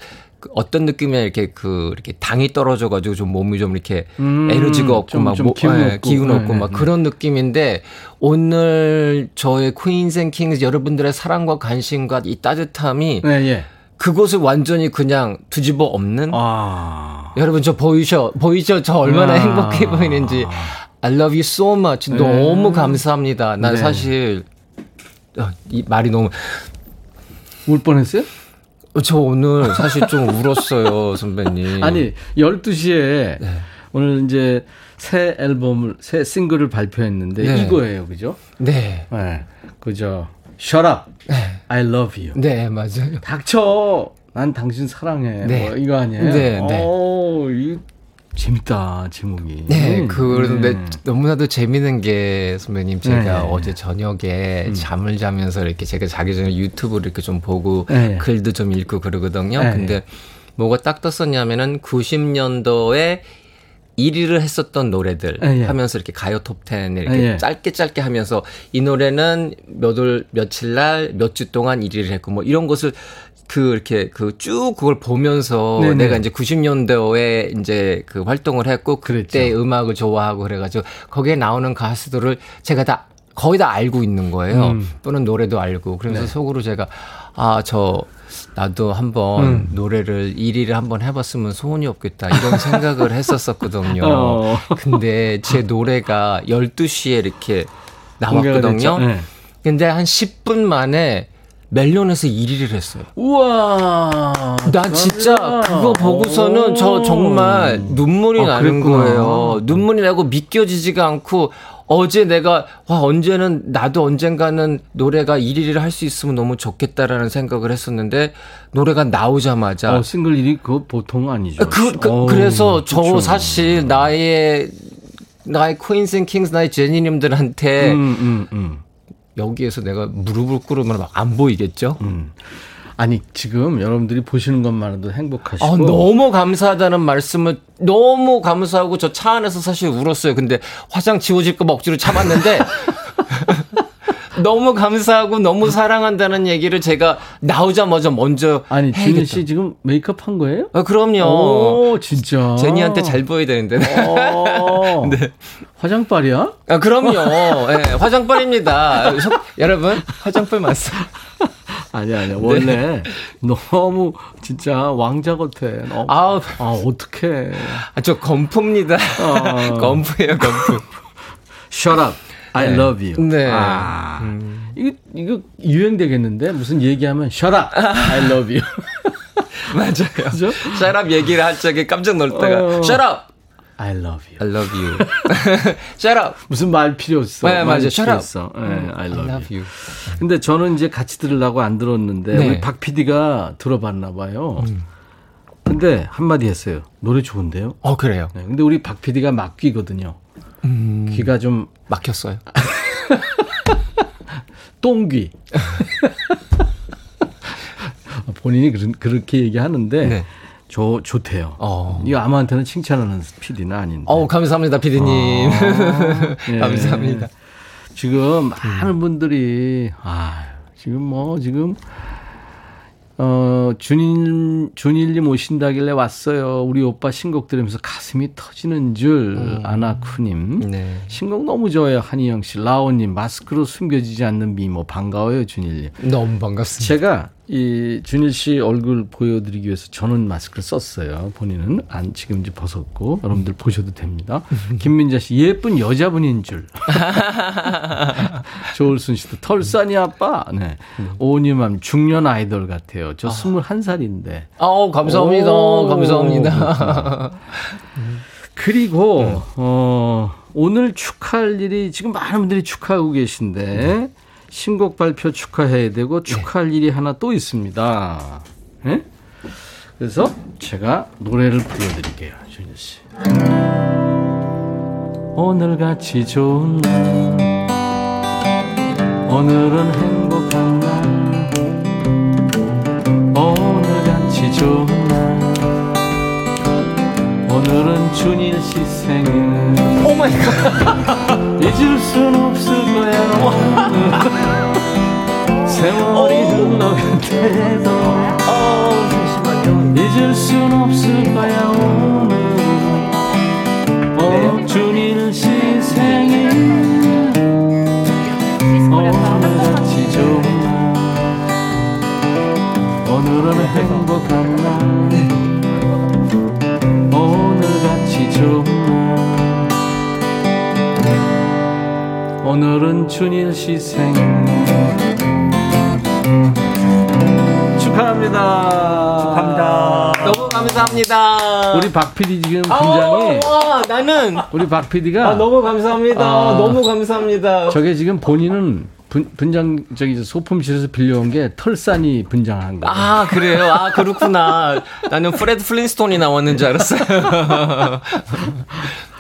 어떤 느낌이냐 이렇게 그 이렇게 당이 떨어져가지고 좀 몸이 좀 이렇게 음, 에너지가 없고 막 뭐, 기운 네, 없고, 기운 없고 네, 막 네. 그런 느낌인데 오늘 저의 퀸스 앤 킹스 여러분들의 사랑과 관심과 이 따뜻함이 네, 예. 그곳을 완전히 그냥 뒤집어 엎는 아. 여러분 저 보이셔 보이죠 저 얼마나 아. 행복해 보이는지 I love you so much 네. 너무 감사합니다. 난 네. 사실 이 말이 너무 울 뻔했어요? 저 오늘 사실 좀 울었어요, 선배님. 아니, 열두 시에 네. 오늘 이제 새 앨범을, 새 싱글을 발표했는데 네. 이거예요, 그죠? 네. 네. 그죠. Shut up. 네. I love you. 네, 맞아요. 닥쳐. 난 당신 사랑해. 네. 뭐 이거 아니에요? 네, 네. 오, 이 재밌다, 제목이. 네, 그런데 네. 너무나도 재밌는 게 선배님, 제가 네. 어제 저녁에 음. 잠을 자면서 이렇게 제가 자기 전에 유튜브를 이렇게 좀 보고 네. 글도 좀 읽고 그러거든요. 네. 근데 뭐가 딱 떴었냐면은 구십 년도에 일 위를 했었던 노래들 네. 하면서 이렇게 가요 톱텐 이렇게 네. 짧게 짧게 하면서 이 노래는 몇월, 며칠 날, 몇 주 동안 일 위를 했고 뭐 이런 것을 그, 이렇게, 그, 쭉 그걸 보면서 네네. 내가 이제 구십 년대에 이제 그 활동을 했고, 그때 그랬죠. 음악을 좋아하고 그래가지고, 거기에 나오는 가수들을 제가 다, 거의 다 알고 있는 거예요. 음. 또는 노래도 알고. 그러면서 네. 속으로 제가, 아, 저, 나도 한번 음. 노래를 일 위를 한번 해봤으면 소원이 없겠다. 이런 생각을 했었었거든요. 어. 근데 제 노래가 열두 시에 이렇게 나왔거든요. 네. 근데 한 십 분 만에, 멜론에서 일 위를 했어요. 우와. 나 진짜 맞아. 그거 보고서는 오. 저 정말 눈물이 아, 나는 그랬구나. 거예요. 눈물이 나고 믿겨지지가 않고 어제 내가 와 언제는 나도 언젠가는 노래가 일 위를 할 수 있으면 너무 좋겠다라는 생각을 했었는데 노래가 나오자마자 어, 싱글 일 위 그거 보통 아니죠. 그, 그, 오, 그래서 그쵸. 저 사실 나의 나의 퀸스 앤 킹스 나의 제니님들한테 음, 음, 음. 여기에서 내가 무릎을 꿇으면 막 안 보이겠죠? 음. 아니 지금 여러분들이 보시는 것만으로도 행복하시고 아, 너무 감사하다는 말씀을 너무 감사하고 저 차 안에서 사실 울었어요. 근데 화장 지워질까 봐 억지로 참았는데 너무 감사하고 너무 사랑한다는 얘기를 제가 나오자마자 먼저 아니 준희 씨 지금 메이크업 한 거예요? 아 그럼요. 오 진짜 제니한테 잘 보여야 되는데. 네. 화장빨이야? 아 그럼요. 네, 화장빨입니다. 여러분 화장빨 맞습니다. 아니 아니 원래 네. 너무 진짜 왕자 같아. 너무, 아, 아 어떡해. 아, 저 건프입니다. 아. 건프예요 건프. Shut up. I 네. love you. 네. 아, 음. 이거, 이거 유행되겠는데? 무슨 얘기하면, shut up! I love you. 맞아요. 그죠? shut up 얘기를 할 적에 깜짝 놀 때가, 어... shut up! I love you. I love you. shut up! 무슨 말 필요 없어. 네, 맞아요. shut up. 네, I love, I love you. you. 근데 저는 이제 같이 들으려고 안 들었는데, 네. 우리 박 피디가 들어봤나 봐요. 음. 근데 한마디 했어요. 노래 좋은데요? 어, 그래요. 네, 근데 우리 박 피디가 막귀거든요. 음... 귀가 좀 막혔어요. 똥귀. 본인이 그런, 그렇게 얘기하는데 네. 조, 좋대요. 어. 이거 아무한테는 칭찬하는 피디는 아닌데. 어, 감사합니다, 피디님. 어. 네. 감사합니다. 지금 많은 분들이 아, 지금 뭐 지금 어, 준일, 준일님 오신다길래 왔어요. 우리 오빠 신곡 들으면서 가슴이 터지는 줄, 음. 아나쿠님. 네. 신곡 너무 좋아요. 한희영씨, 라오님, 마스크로 숨겨지지 않는 미모. 반가워요, 준일님. 너무 반갑습니다. 제가 이 준일씨 얼굴 보여드리기 위해서 저는 마스크를 썼어요. 본인은 안, 지금 이제 벗었고. 여러분들 보셔도 됩니다. 김민자씨, 예쁜 여자분인 줄. 조울순씨도 털싸니 아빠. 네. 음. 오은유맘, 중년 아이돌 같아요. 저 아. 스물한 살인데. 아우, 감사합니다. 오, 감사합니다. 그리고, 음. 어, 오늘 축하할 일이 지금 많은 분들이 축하하고 계신데, 네. 신곡 발표 축하해야 되고, 축하할 네. 일이 하나 또 있습니다. 네? 그래서 제가 노래를 불러드릴게요. 준일 씨. 오늘 같이 좋은 날, 오늘은 행복한 날, 오늘같이 좋은 날, 오늘은 준일씨 생일. 오 마이 갓. 잊을 순 없을 거야. 세월이 흘러간대도 잊을 순 없을 거야. 오늘 오늘 준일씨 생일. 오늘같이 좋은 오늘은 행복한 날, 네. 오늘같이 좋은 날, 오늘은 준일씨 생일. 축하합니다. 축하합니다. 너무 감사합니다. 우리 박 피디 지금 굉장히 아, 나는 우리 박 피디가 아, 너무 감사합니다. 아, 너무 감사합니다. 저게 지금 본인은 분, 분장 저기 소품실에서 빌려온 게 털산이 분장한 거. 아 그래요? 아 그렇구나. 나는 프레드 플린스톤이 나왔는 줄 알았어요.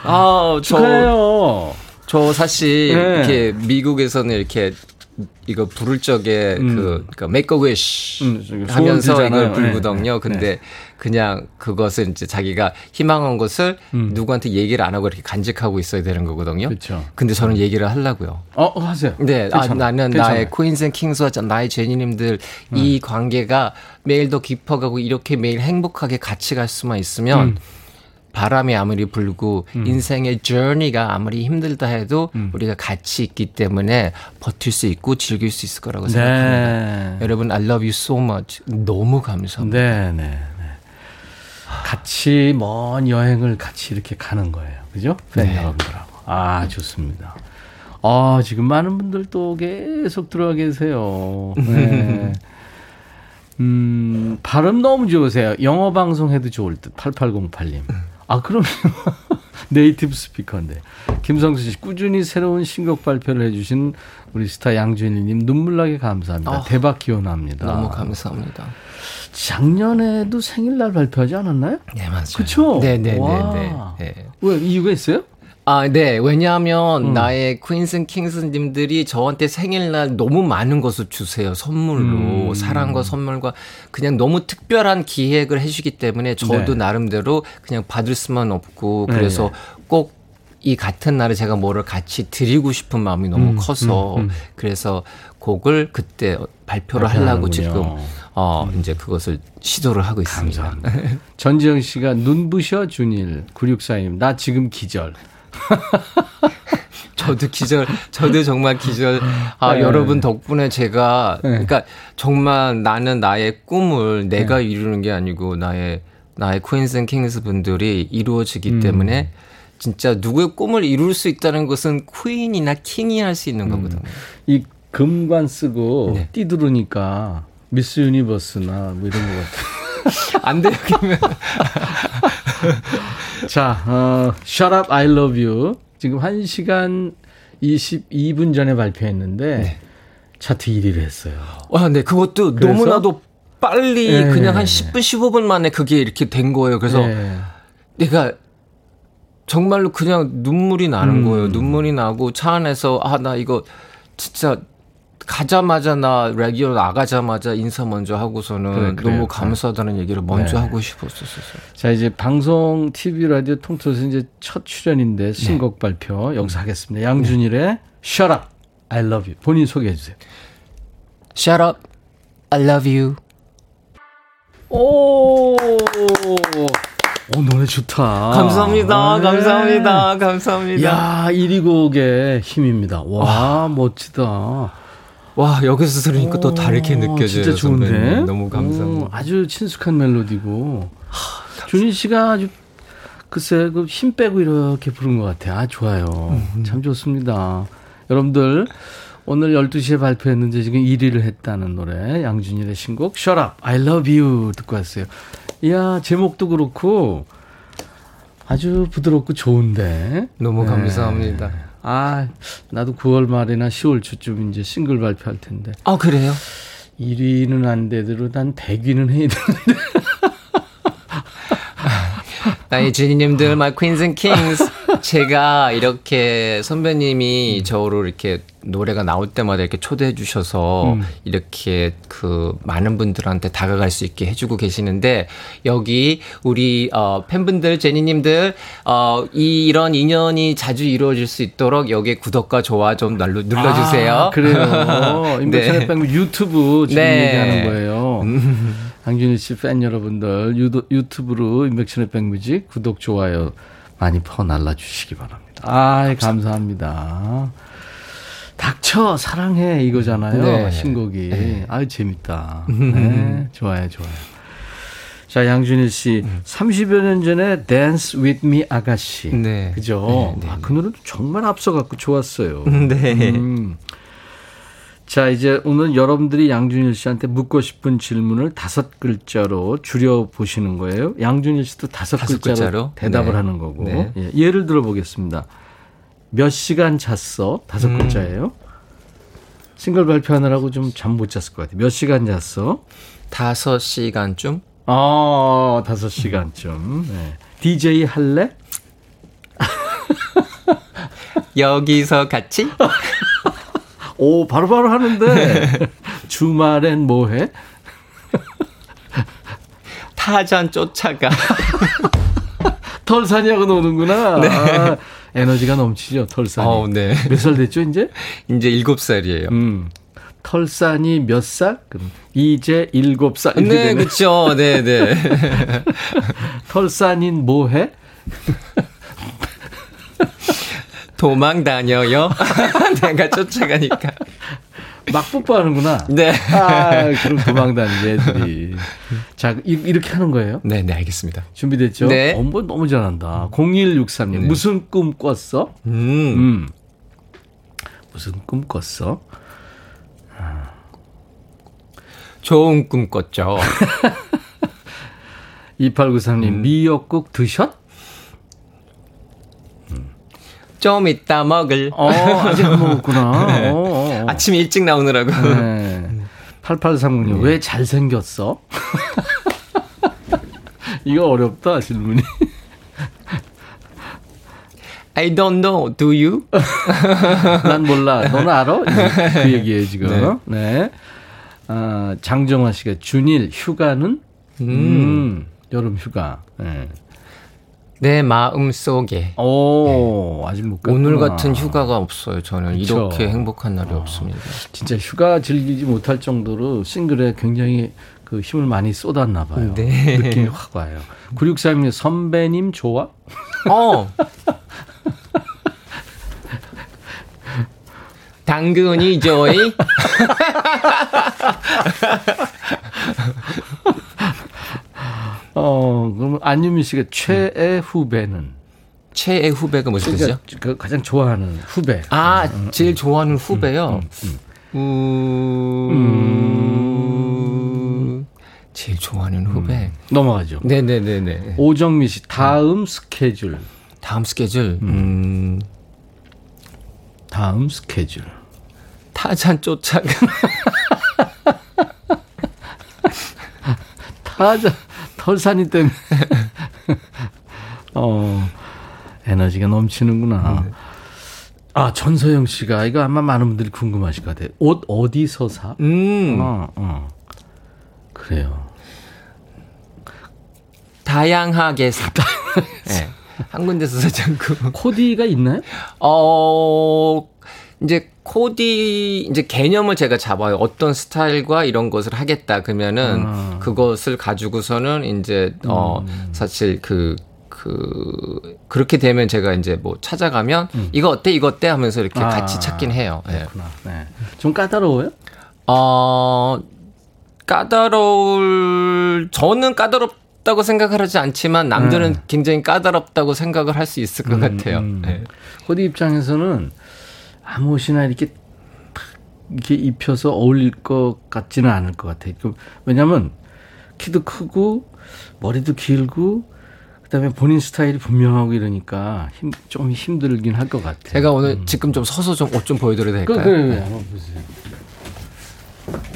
아, 축하해요. 저 사실 네. 이렇게 미국에서는 이렇게 이거 부를 적에 음. 그 그러니까 make a wish 음, 하면서 이걸 부르거든요. 네. 근데 네. 그냥 그것을 이제 자기가 희망한 것을 음. 누구한테 얘기를 안 하고 이렇게 간직하고 있어야 되는 거거든요. 그렇죠. 근데 저는 얘기를 하려고요. 어, 하세요. 네, 괜찮아. 아, 나는 괜찮아. 나의 퀸스 앤 킹스와 나의 제니님들 음. 이 관계가 매일 더 깊어가고 이렇게 매일 행복하게 같이 갈 수만 있으면. 음. 바람이 아무리 불고 음. 인생의 저니가 아무리 힘들다 해도 음. 우리가 같이 있기 때문에 버틸 수 있고 즐길 수 있을 거라고 네. 생각합니다. 여러분 I love you so much. 너무 감사합니다. 네, 네, 네. 같이 먼 여행을 같이 이렇게 가는 거예요. 그죠? 팬 네. 여러분들하고. 아 좋습니다. 아 지금 많은 분들 또 계속 들어와 계세요. 네. 음, 발음 너무 좋으세요. 영어 방송 해도 좋을 듯. 팔팔공팔 님. 아, 그럼요. 네이티브 스피커인데. 김성수 씨, 꾸준히 새로운 신곡 발표를 해주신 우리 스타 양준일님, 눈물나게 감사합니다. 어, 대박 기원합니다. 너무 감사합니다. 작년에도 생일날 발표하지 않았나요? 네, 맞아요. 그쵸? 네네네. 네, 네, 네. 왜, 이유가 있어요? 아, 네. 왜냐하면 음. 나의 퀸슨 킹스님들이 저한테 생일날 너무 많은 것을 주세요. 선물로. 음. 사랑과 선물과 그냥 너무 특별한 기획을 해주기 때문에 저도 네. 나름대로 그냥 받을 수만 없고 그래서 네. 꼭 이 같은 날에 제가 뭐를 같이 드리고 싶은 마음이 너무 음. 커서 음. 음. 그래서 곡을 그때 발표를 하려고 지금 어, 음. 이제 그것을 시도를 하고 있습니다. 감사합니다. 전지영 씨가 눈부셔 준일 구육사님 나 지금 기절. 저도 기절, 저도 정말 기절. 아, 네. 여러분 덕분에 제가, 네. 그러니까 정말 나는 나의 꿈을 내가 네. 이루는 게 아니고 나의, 나의 퀸스 앤 킹스 분들이 이루어지기 음. 때문에 진짜 누구의 꿈을 이룰 수 있다는 것은 퀸이나 킹이 할 수 있는 음. 거거든요. 이 금관 쓰고 네. 띠두르니까 미스 유니버스나 뭐 이런 거 같아요. 안 돼요, 그러면. 자, 어, Shut Up, I Love You. 지금 한 시간 이십이 분 전에 발표했는데 네. 차트 일 위를 했어요. 와, 네, 그것도 그래서? 너무나도 빨리 네. 그냥 한 십 분, 십오 분 만에 그게 이렇게 된 거예요. 그래서 네. 내가 정말로 그냥 눈물이 나는 음. 거예요. 눈물이 나고 차 안에서 아, 나 이거 진짜 가자마자 나 레디오 나가자마자 인사 먼저 하고서는 그래, 너무 감사하다는 얘기를 먼저 네. 하고 싶었었어요. 자 이제 방송 티비 라디오 통틀어서 이제 첫 출연인데 신곡 네. 발표 여기서 하겠습니다. 양준일의 Shut Up, I Love You. 본인 소개해 주세요. Shut Up, I Love You. 오. 오, 노래 좋다. 감사합니다. 네. 감사합니다. 감사합니다. 야, 일 위 곡의 힘입니다. 와, 와. 멋지다. 와 여기서 들으니까 또 다르게 느껴져요. 진짜 좋은데 선배님. 너무 감사합니다. 오, 아주 친숙한 멜로디고 하, 준희 씨가 아주 글쎄 그 힘 빼고 이렇게 부른 것 같아요. 아 좋아요. 음. 참 좋습니다. 여러분들 오늘 열두 시에 발표했는데 지금 일 위를 했다는 노래 양준일의 신곡 Shut Up I Love You 듣고 왔어요. 이야 제목도 그렇고 아주 부드럽고 좋은데 너무 네. 감사합니다. 아, 나도 구월 말이나 시월 초쯤 이제 싱글 발표할 텐데. 아, 그래요? 일 위는 안 되더라도 난 백 위는 해야 되는데. 나의 주니님들, my queens and kings. 제가 이렇게 선배님이 음. 저로 이렇게 노래가 나올 때마다 이렇게 초대해 주셔서 음. 이렇게 그 많은 분들한테 다가갈 수 있게 해주고 계시는데 여기 우리 어 팬분들 제니님들 어 이 이런 인연이 자주 이루어질 수 있도록 여기에 구독과 좋아 좀 눌러주세요. 아, 그래요. 인백천의 백뮤직 유튜브 지금 네. 얘기하는 거예요. 강준일 씨 팬 여러분들 유도, 유튜브로 인백천의 백뮤직 구독 좋아요. 많이 퍼날라 주시기 바랍니다. 아, 감사합니다. 감사합니다. 닥쳐 사랑해 이거잖아요. 네. 신곡이. 네. 아유 재밌다. 네, 좋아요, 좋아요. 자, 양준일 씨 음. 삼십여 년 전에 Dance with Me 아가씨. 네. 그죠? 네, 네, 아, 그 노래도 정말 앞서갖고 좋았어요. 네. 음. 자, 이제 오늘 여러분들이 양준일 씨한테 묻고 싶은 질문을 다섯 글자로 줄여보시는 거예요. 양준일 씨도 다섯, 다섯 글자로, 글자로 대답을 네. 하는 거고. 네. 예, 예를 들어보겠습니다. 몇 시간 잤어? 다섯 음. 글자예요. 싱글 발표하느라고 좀 잠 못 잤을 것 같아요. 몇 시간 잤어? 다섯 시간쯤? 아, 다섯 시간쯤. 네. 디제이 할래? 여기서 같이? 오, 바로바로 바로 하는데. 주말엔 뭐해? 타잔 쫓아가. 털사냐고 노는구나. 네. 아, 에너지가 넘치죠, 털산이. 어, 네. 몇 살 됐죠, 이제? 이제 일곱 살이에요. 음. 털산이 몇 살? 그럼 이제 일곱 살. 네, 그렇죠. 네, 네. 털산인 뭐해? 도망 다녀요. 내가 쫓아가니까. 막 뽀뽀하는구나. 네. 아, 그럼 도망 다니는 애들이. 자, 이, 이렇게 하는 거예요? 네, 네, 알겠습니다. 준비됐죠? 네. 어, 뭐, 너무 잘한다. 공일육삼 님. 네. 무슨 꿈 꿨어? 음. 음. 무슨 꿈 꿨어? 아. 좋은 꿈 꿨죠. 이팔구삼 님. 음. 미역국 드셨? 좀 이따 먹을. 어, 아직 안 먹었구나. 네. 어, 어. 아침에 일찍 나오느라고. 네. 팔팔삼공 님, 네. 왜 잘생겼어? 이거 어렵다, 질문이. I don't know, do you? 난 몰라. 너는 알아? 그 얘기예요, 지금. 네. 네. 아, 장정화 씨가, 준일, 휴가는? 음, 음 여름 휴가. 네. 내 마음 속에. 오, 네. 아직 못 갔구나. 오늘 같은 휴가가 없어요. 저는 그쵸? 이렇게 행복한 날이 아, 없습니다. 진짜 휴가 즐기지 못할 정도로 싱글에 굉장히 그 힘을 많이 쏟았나 봐요. 네. 느낌이 확 와요. 구육삼 님, 선배님 좋아? 어. 당근이 조이. 어, 그러면 안유미 씨가 최애 네. 후배는? 최애 후배가 뭐죠? 그러니까 그 가장 좋아하는 후배. 아, 음, 제일 음, 좋아하는 후배요? 음, 음, 음. 음. 제일 좋아하는 후배. 음. 넘어가죠. 네네네네. 오정미 씨, 다음 음. 스케줄. 다음 스케줄? 음. 다음 스케줄. 타잔 쫓아가. 타잔. 털산이 때문에 어, 에너지가 넘치는구나. 네. 아, 전서영 씨가 이거 아마 많은 분들이 궁금하실 것 같아요. 옷 어디서 사? 음, 어, 어. 그래요. 다양하게 사. 네. 한 군데서 사지 않고. 코디가 있나요? 어, 이제. 코디 이제 개념을 제가 잡아요. 어떤 스타일과 이런 것을 하겠다 그러면은 아. 그것을 가지고서는 이제 음. 어 사실 그, 그 그렇게 되면 제가 이제 뭐 찾아가면 음. 이거 어때 이거 어때 하면서 이렇게 아. 같이 찾긴 해요. 그렇구나. 네. 네. 좀 까다로워요? 어 까다로울 저는 까다롭다고 생각을 하지 않지만 남들은 음. 굉장히 까다롭다고 생각을 할 수 있을 것 음, 같아요. 음. 네. 코디 입장에서는. 아무 옷이나 이렇게 이렇게 입혀서 어울릴 것 같지는 않을 것 같아. 왜냐하면 키도 크고 머리도 길고 그다음에 본인 스타일이 분명하고 이러니까 힘, 좀 힘들긴 할 것 같아. 제가 오늘 음. 지금 좀 서서 좀 옷 좀 보여드려도 될까요? 그래, 그래. 네. 한번 보세요.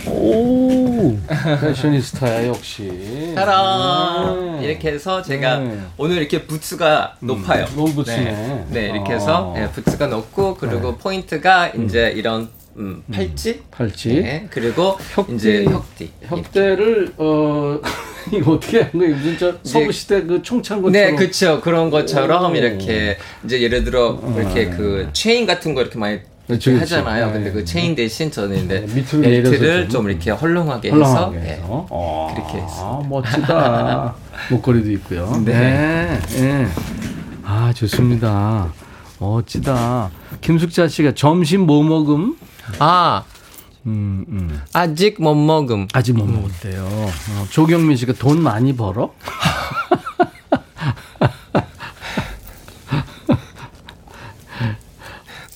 오, 패셔니스타야 역시. 사랑. 네. 이렇게 해서 제가 네. 오늘 이렇게 부츠가 음. 높아요. 너무 부츠네. 네, 네 이렇게 해서 아. 네, 부츠가 높고 그리고 네. 포인트가 이제 음. 이런 음, 팔찌, 음. 팔찌. 네, 그리고 혁띠. 이제 혁띠. 혁대를 어 이거 어떻게 한 거예요? 무슨 서부 시대 그 총창고처럼. 네, 그렇죠. 그런 것처럼 오. 이렇게 이제 예를 들어 이렇게 아. 그 체인 같은 거 이렇게 많이. 그렇죠, 하잖아요. 네. 근데 그 체인 대신 저는 이제 밑으로 벨트를 좀, 좀 이렇게 헐렁하게, 헐렁하게 해서, 해서. 네. 아, 그렇게 했습니다. 멋지다. 목걸이도 있고요. 네. 네. 네. 아, 좋습니다. 멋지다. 김숙자 씨가 점심 뭐 먹음? 아, 음, 음. 아직 못 먹음. 아직 못 음. 먹었대요. 어, 조경민 씨가 돈 많이 벌어?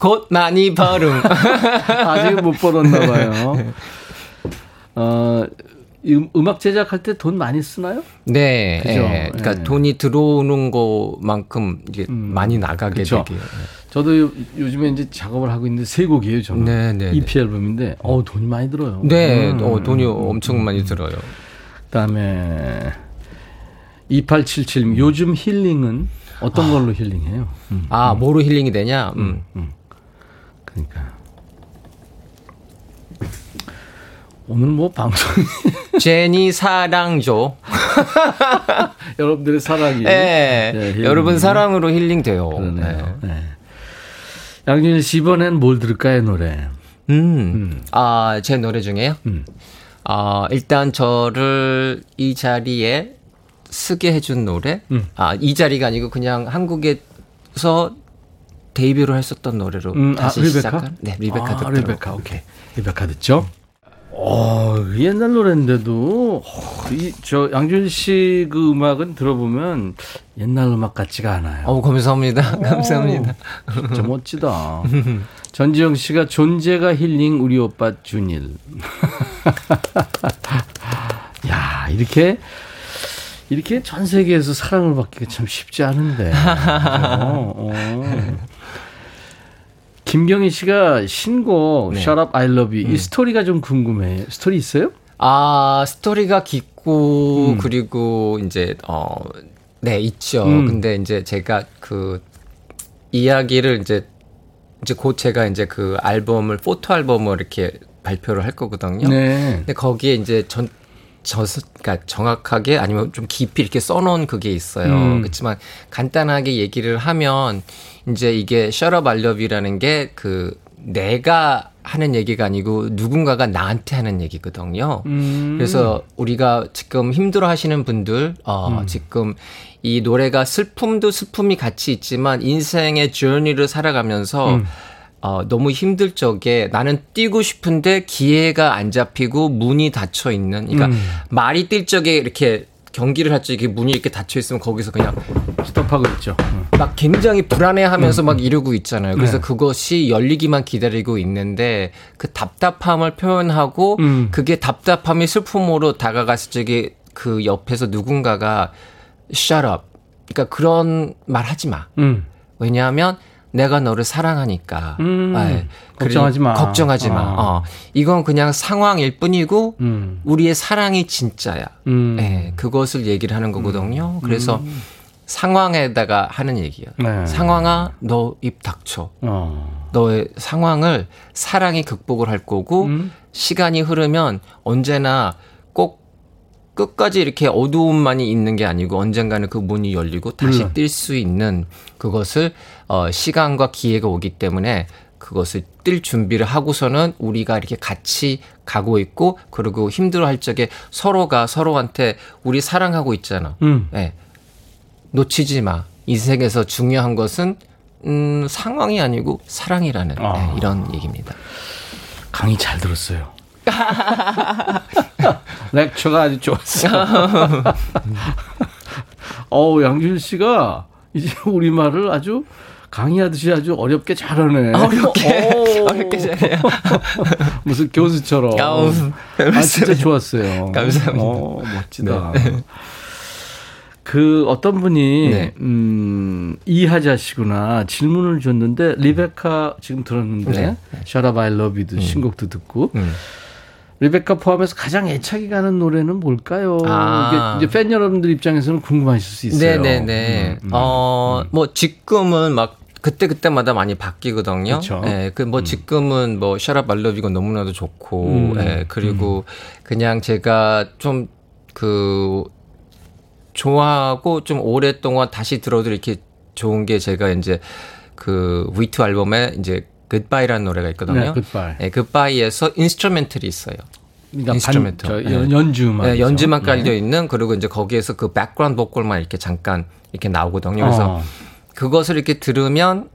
곧 많이 벌음. 아직 못 벌었나 봐요. 어, 음, 음악 제작할 때 돈 많이 쓰나요? 네. 예, 그러니까 예. 돈이 들어오는 것만큼 이제 음, 많이 나가게 되죠. 저도 요, 요즘에 이제 작업을 하고 있는데 세 곡이에요, 저는. 네, 네, 이피 앨범인데 어, 돈이 많이 들어요. 네. 음. 어, 돈이 엄청 많이 들어요. 그다음에 이팔칠칠 님, 요즘 힐링은 어떤 걸로 아, 힐링해요? 음, 아, 음. 뭐로 힐링이 되냐? 음. 음, 음. 그러니까 오늘 뭐 방송이 제니 사랑죠. 여러분들의 사랑이 네, 네, 여러분 사랑으로 힐링돼요. 그러네요. 네. 네. 양준일 씨, 이번엔 뭘 들을까요? 노래 음, 음. 아, 제 노래 중에요? 음. 아, 일단 저를 이 자리에 쓰게 해준 노래 음. 아, 이 자리가 아니고 그냥 한국에서 데뷔를 했었던 노래로 음, 다시 아, 시작한 네, 리베카 아, 듣더라고요. 리베카, 오케이. 리베카 듣죠? 음. 어, 옛날 노래인데도 어, 이, 저 양준일 씨 그 음악은 들어보면 옛날 음악 같지가 않아요. 어, 감사합니다. 오, 감사합니다. 진짜 멋지다. 전지영 씨가 존재가 힐링 우리 오빠 준일. 야, 이렇게 이렇게 전 세계에서 사랑을 받기가 참 쉽지 않은데. 어, 어. 김경희 씨가 신곡 네. Shut Up, I Love You 음. 이 스토리가 좀 궁금해요. 스토리 있어요? 아, 스토리가 깊고 음. 그리고 이제 어, 네 있죠. 음. 근데 이제 제가 그 이야기를 이제 이제 곧 제가 이제 그 앨범을 포토 앨범을 이렇게 발표를 할 거거든요. 네. 근데 거기에 이제 전 저, 그러니까 정확하게 아니면 좀 깊이 이렇게 써놓은 그게 있어요. 음. 그렇지만 간단하게 얘기를 하면 이제 이게 Shut Up I Love You라는 게 그 내가 하는 얘기가 아니고 누군가가 나한테 하는 얘기거든요. 음. 그래서 우리가 지금 힘들어 하시는 분들 어, 음. 지금 이 노래가 슬픔도 슬픔이 같이 있지만 인생의 저니를 살아가면서 음. 어, 너무 힘들 적에 나는 뛰고 싶은데 기회가 안 잡히고 문이 닫혀 있는. 그러니까 음. 말이 뛸 적에 이렇게 경기를 할 적에 문이 이렇게 닫혀 있으면 거기서 그냥 스톱하고 있죠. 막 굉장히 불안해하면서 음. 막 이러고 있잖아요. 그래서 네. 그것이 열리기만 기다리고 있는데 그 답답함을 표현하고 음. 그게 답답함이 슬픔으로 다가갔을 적에 그 옆에서 누군가가 Shut up. 그러니까 그런 말 하지 마. 음. 왜냐하면 내가 너를 사랑하니까. 음, 네. 걱정하지 마. 걱정하지 마. 아. 어. 이건 그냥 상황일 뿐이고 음. 우리의 사랑이 진짜야. 음. 네. 그것을 얘기를 하는 거거든요. 음. 그래서 음. 상황에다가 하는 얘기야. 네. 상황아, 너 입 닥쳐. 어. 너의 상황을 사랑이 극복을 할 거고 음? 시간이 흐르면 언제나 꼭 끝까지 이렇게 어두움만이 있는 게 아니고 언젠가는 그 문이 열리고 다시 음. 뛸 수 있는 그것을 어, 시간과 기회가 오기 때문에 그것을 뛸 준비를 하고서는 우리가 이렇게 같이 가고 있고 그리고 힘들어할 적에 서로가 서로한테 우리 사랑하고 있잖아. 음. 네. 놓치지 마. 인생에서 중요한 것은 음, 상황이 아니고 사랑이라는 아. 네, 이런 얘기입니다. 강의 잘 들었어요. 렉처가 아주 좋았어. 어우, 양준 씨가 이제 우리말을 아주 강의하듯이 아주 어렵게 잘하네. 어렵게. 오. 어렵게 잘해요. 무슨 교수처럼. 아, 진짜 좋았어요. 감사합니다. 오, 멋지다. 네. 그 어떤 분이 네. 음, 이하자 씨구나 질문을 줬는데 리베카 지금 들었는데 네. Shut Up I Love You도 음. 신곡도 듣고 음. 리베카 포함해서 가장 애착이 가는 노래는 뭘까요? 아. 이게 이제 팬 여러분들 입장에서는 궁금하실 수 있어요. 네네네. 음, 음, 어, 음. 뭐 지금은 막 그때 그때마다 많이 바뀌거든요. 예, 그 뭐 지금은 뭐 Shut Up I Love You가 너무나도 좋고, 음. 예, 그리고 음. 그냥 제가 좀 그 좋아하고 좀 오랫동안 다시 들어도 이렇게 좋은 게 제가 이제 그 위트 앨범에 이제 Goodbye라는 노래가 있거든요. 네, Goodbye. 네, Goodbye에서 인스트루멘털이 있어요. 그러니까 인스트루멘털. 네. 연주만. 네, 연주만 깔려 네. 있는 그리고 이제 거기에서 그 백그라운드 보컬만 이렇게 잠깐 이렇게 나오거든요. 그래서 어. 그것을 이렇게 들으면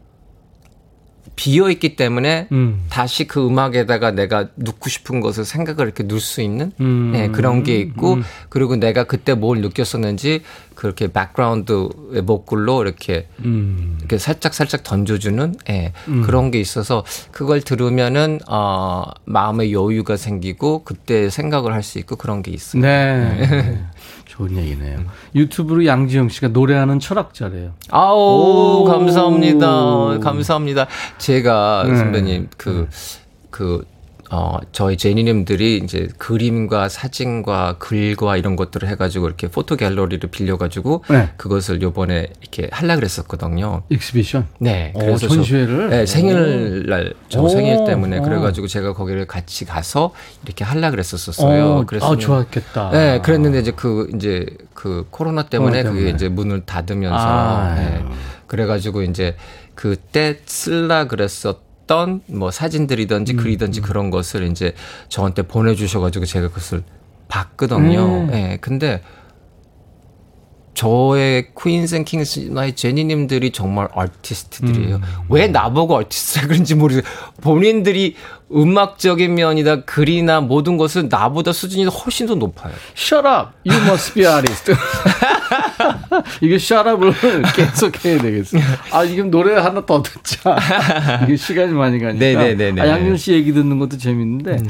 비어있기 때문에 음. 다시 그 음악에다가 내가 넣고 싶은 것을 생각을 이렇게 넣을 수 있는 음. 네, 그런 게 있고 음. 그리고 내가 그때 뭘 느꼈었는지 그렇게 백그라운드의 목걸로 이렇게, 음. 이렇게 살짝 살짝 던져주는 네, 음. 그런 게 있어서 그걸 들으면은 어, 마음의 여유가 생기고 그때 생각을 할 수 있고 그런 게 있습니다. 네. 네. 좋은 얘기네요. 유튜브로 양지영 씨가 노래하는 철학자래요. 아우, 감사합니다. 감사합니다. 제가 네. 선배님, 그, 그, 어, 저희 제니님들이 이제 그림과 사진과 글과 이런 것들을 해가지고 이렇게 포토 갤러리를 빌려가지고 네. 그것을 요번에 이렇게 하려고 그랬었거든요. 익스비션? 네. 오, 그래서 전시회를? 저, 네, 생일날, 저 오, 생일 때문에 오. 그래가지고 제가 거기를 같이 가서 이렇게 하려고 그랬었어요. 그래서. 아, 좋았겠다. 네, 그랬는데 이제 그, 이제 그 코로나 때문에, 코로나 때문에. 그게 이제 문을 닫으면서. 아, 네. 그래가지고 이제 그때 쓸라 그랬었던 뭐 사진들이든지 글이든지 음. 그런 것을 이제 저한테 보내주셔가지고 제가 그것을 봤거든요. 음. 예, 근데 저의 퀸스 앤 킹스 나의 제니님들이 정말 아티스트들이에요. 음. 왜 나보고 아티스트라 그런지 모르겠어요. 본인들이 음악적인 면이나 글이나 모든 것은 나보다 수준이 훨씬 더 높아요. Shut up, you must be artist. 이게 Shut up을 계속 해야 되겠어요. 아, 지금 노래 하나 더 듣자. 이게 시간이 많이 가니까. 네네네. 아, 양준 씨 얘기 듣는 것도 재밌는데 음.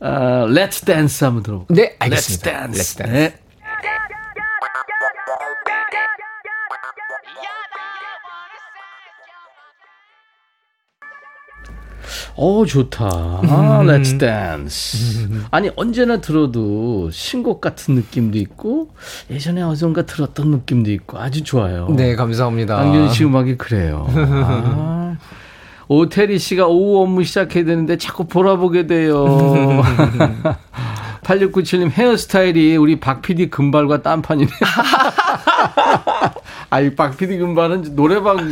아, Let's Dance 한번 들어볼까요? 네, 알겠습니다. Let's Dance. Let's dance. 네. 오, 좋다. 아, Let's Dance. 아니, 언제나 들어도 신곡 같은 느낌도 있고 예전에 어젠가 들었던 느낌도 있고 아주 좋아요. 네, 감사합니다. 안균 씨 음악이 그래요. 아, 오태리 씨가 오후 업무 시작해야 되는데 자꾸 보라보게 돼요. 팔육구칠 님 헤어스타일이 우리 박피디 금발과 딴판이네요. 아이, 박피디 금발은 노래방.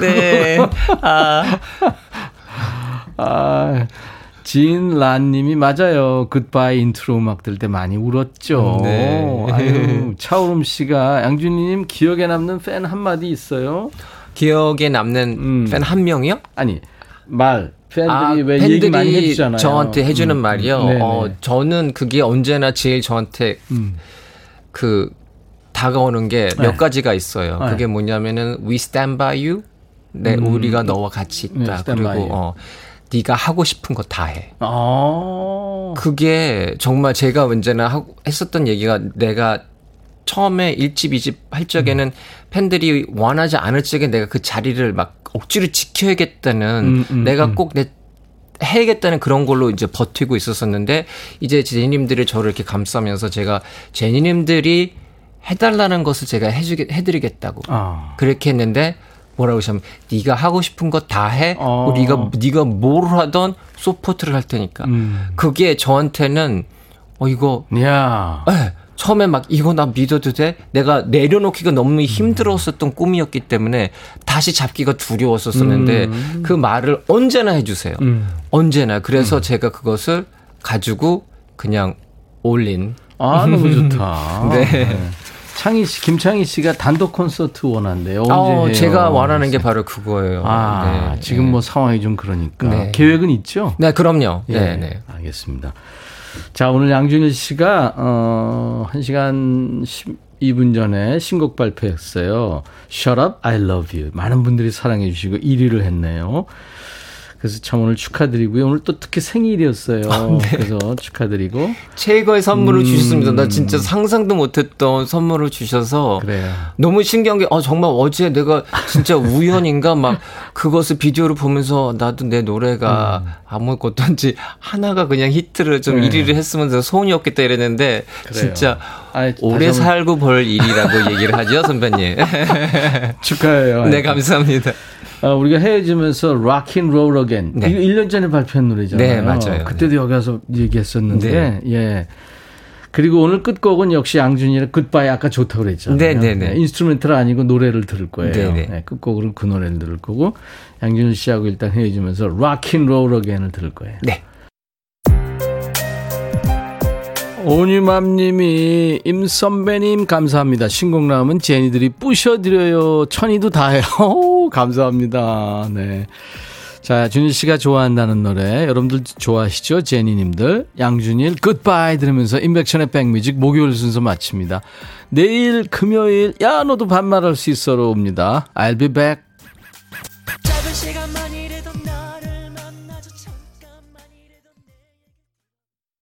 네. 아. 아, 진란님이 맞아요. 굿바이 인트로 음악 들을 때 많이 울었죠. 네. 아유, 차오름 씨가 양준희님 기억에 남는 팬 한마디 있어요? 기억에 남는 음. 팬 한 명이요? 아니, 말. 팬들이 아, 왜 팬들이 얘기 많이 해주잖아요. 저한테 해주는 음. 말이요. 어, 저는 그게 언제나 제일 저한테 음. 그 다가오는 게 몇 가지가 있어요. 네. 그게 뭐냐면은 We stand by you. 네, 음. 우리가 너와 같이 있다. 네, 그리고 어, 네가 하고 싶은 거 다 해. 아~ 그게 정말 제가 언제나 하고, 했었던 얘기가 내가 처음에 일 집, 이 집 할 적에는 음. 팬들이 원하지 않을 적에 내가 그 자리를 막 억지로 지켜야겠다는 음, 음, 내가 음. 꼭 내 해야겠다는 그런 걸로 이제 버티고 있었었는데 이제 제니님들이 저를 이렇게 감싸면서 제가 제니님들이 해달라는 것을 제가 해주게 해드리겠다고 아. 그렇게 했는데. 뭐라고 하시면 네가 하고 싶은 거 다 해. 어. 네가 네가 뭘 하던 소포트를 할 테니까. 음. 그게 저한테는 어 이거 야. 네, 처음에 막 이거 나 믿어도 돼? 내가 내려놓기가 너무 힘들었었던 음. 꿈이었기 때문에 다시 잡기가 두려웠었었는데 음. 그 말을 언제나 해주세요. 음. 언제나. 그래서 음. 제가 그것을 가지고 그냥 올린. 아, 너무 좋다. 네. 네. 창희 씨, 김창희 씨가 단독 콘서트 원한대요. 어, 제가 원하는 게 바로 그거예요. 아, 네. 지금 뭐 상황이 좀 그러니까. 네. 계획은 있죠? 네, 그럼요. 예, 네, 네. 알겠습니다. 자, 오늘 양준일 씨가, 어, 한 시간 십이 분 전에 신곡 발표했어요. Shut Up, I Love You. 많은 분들이 사랑해 주시고 일 위를 했네요. 그래서 참 오늘 축하드리고요. 오늘 또 특히 생일이었어요. 아, 네. 그래서 축하드리고. 최고의 선물을 음. 주셨습니다. 나 진짜 상상도 못했던 선물을 주셔서 그래요. 너무 신기한 게 아, 정말 어제 내가 진짜 우연인가 막 그것을 비디오를 보면서 나도 내 노래가 음. 아무것도인지 하나가 그냥 히트를 좀 네. 일 위를 했으면서 소원이었겠다 이랬는데 그래요. 진짜 아니, 오래 한번... 살고 벌 일이라고 얘기를 하죠 선배님. 축하해요. 네, 감사합니다. 어, 우리가 헤어지면서 Rock and Roll Again 네. 이거 일 년 전에 발표한 노래잖아요. 네, 맞아요. 그때도 여기 와서 얘기했었는데 네. 예. 그리고 오늘 끝곡은 역시 양준일의 Goodbye 아까 좋다고 그랬잖아요. 네, 네, 네. 인스트루멘탈 아니고 노래를 들을 거예요. 네, 네. 네, 끝곡으로 그 노래를 들을 거고 양준일 씨하고 일단 헤어지면서 Rock and Roll Again을 들을 거예요. 네. 오뉴맘님이 임선배님 감사합니다. 신곡 나오면 제니들이 부셔드려요. 천이도 다해요. 감사합니다. 네. 자, 준일 씨가 좋아한다는 노래 여러분들 좋아하시죠? 제니님들. 양준일 굿바이 들으면서 인백천의 백뮤직 목요일 순서 마칩니다. 내일 금요일 야 너도 반말할 수 있어로 옵니다. I'll be back.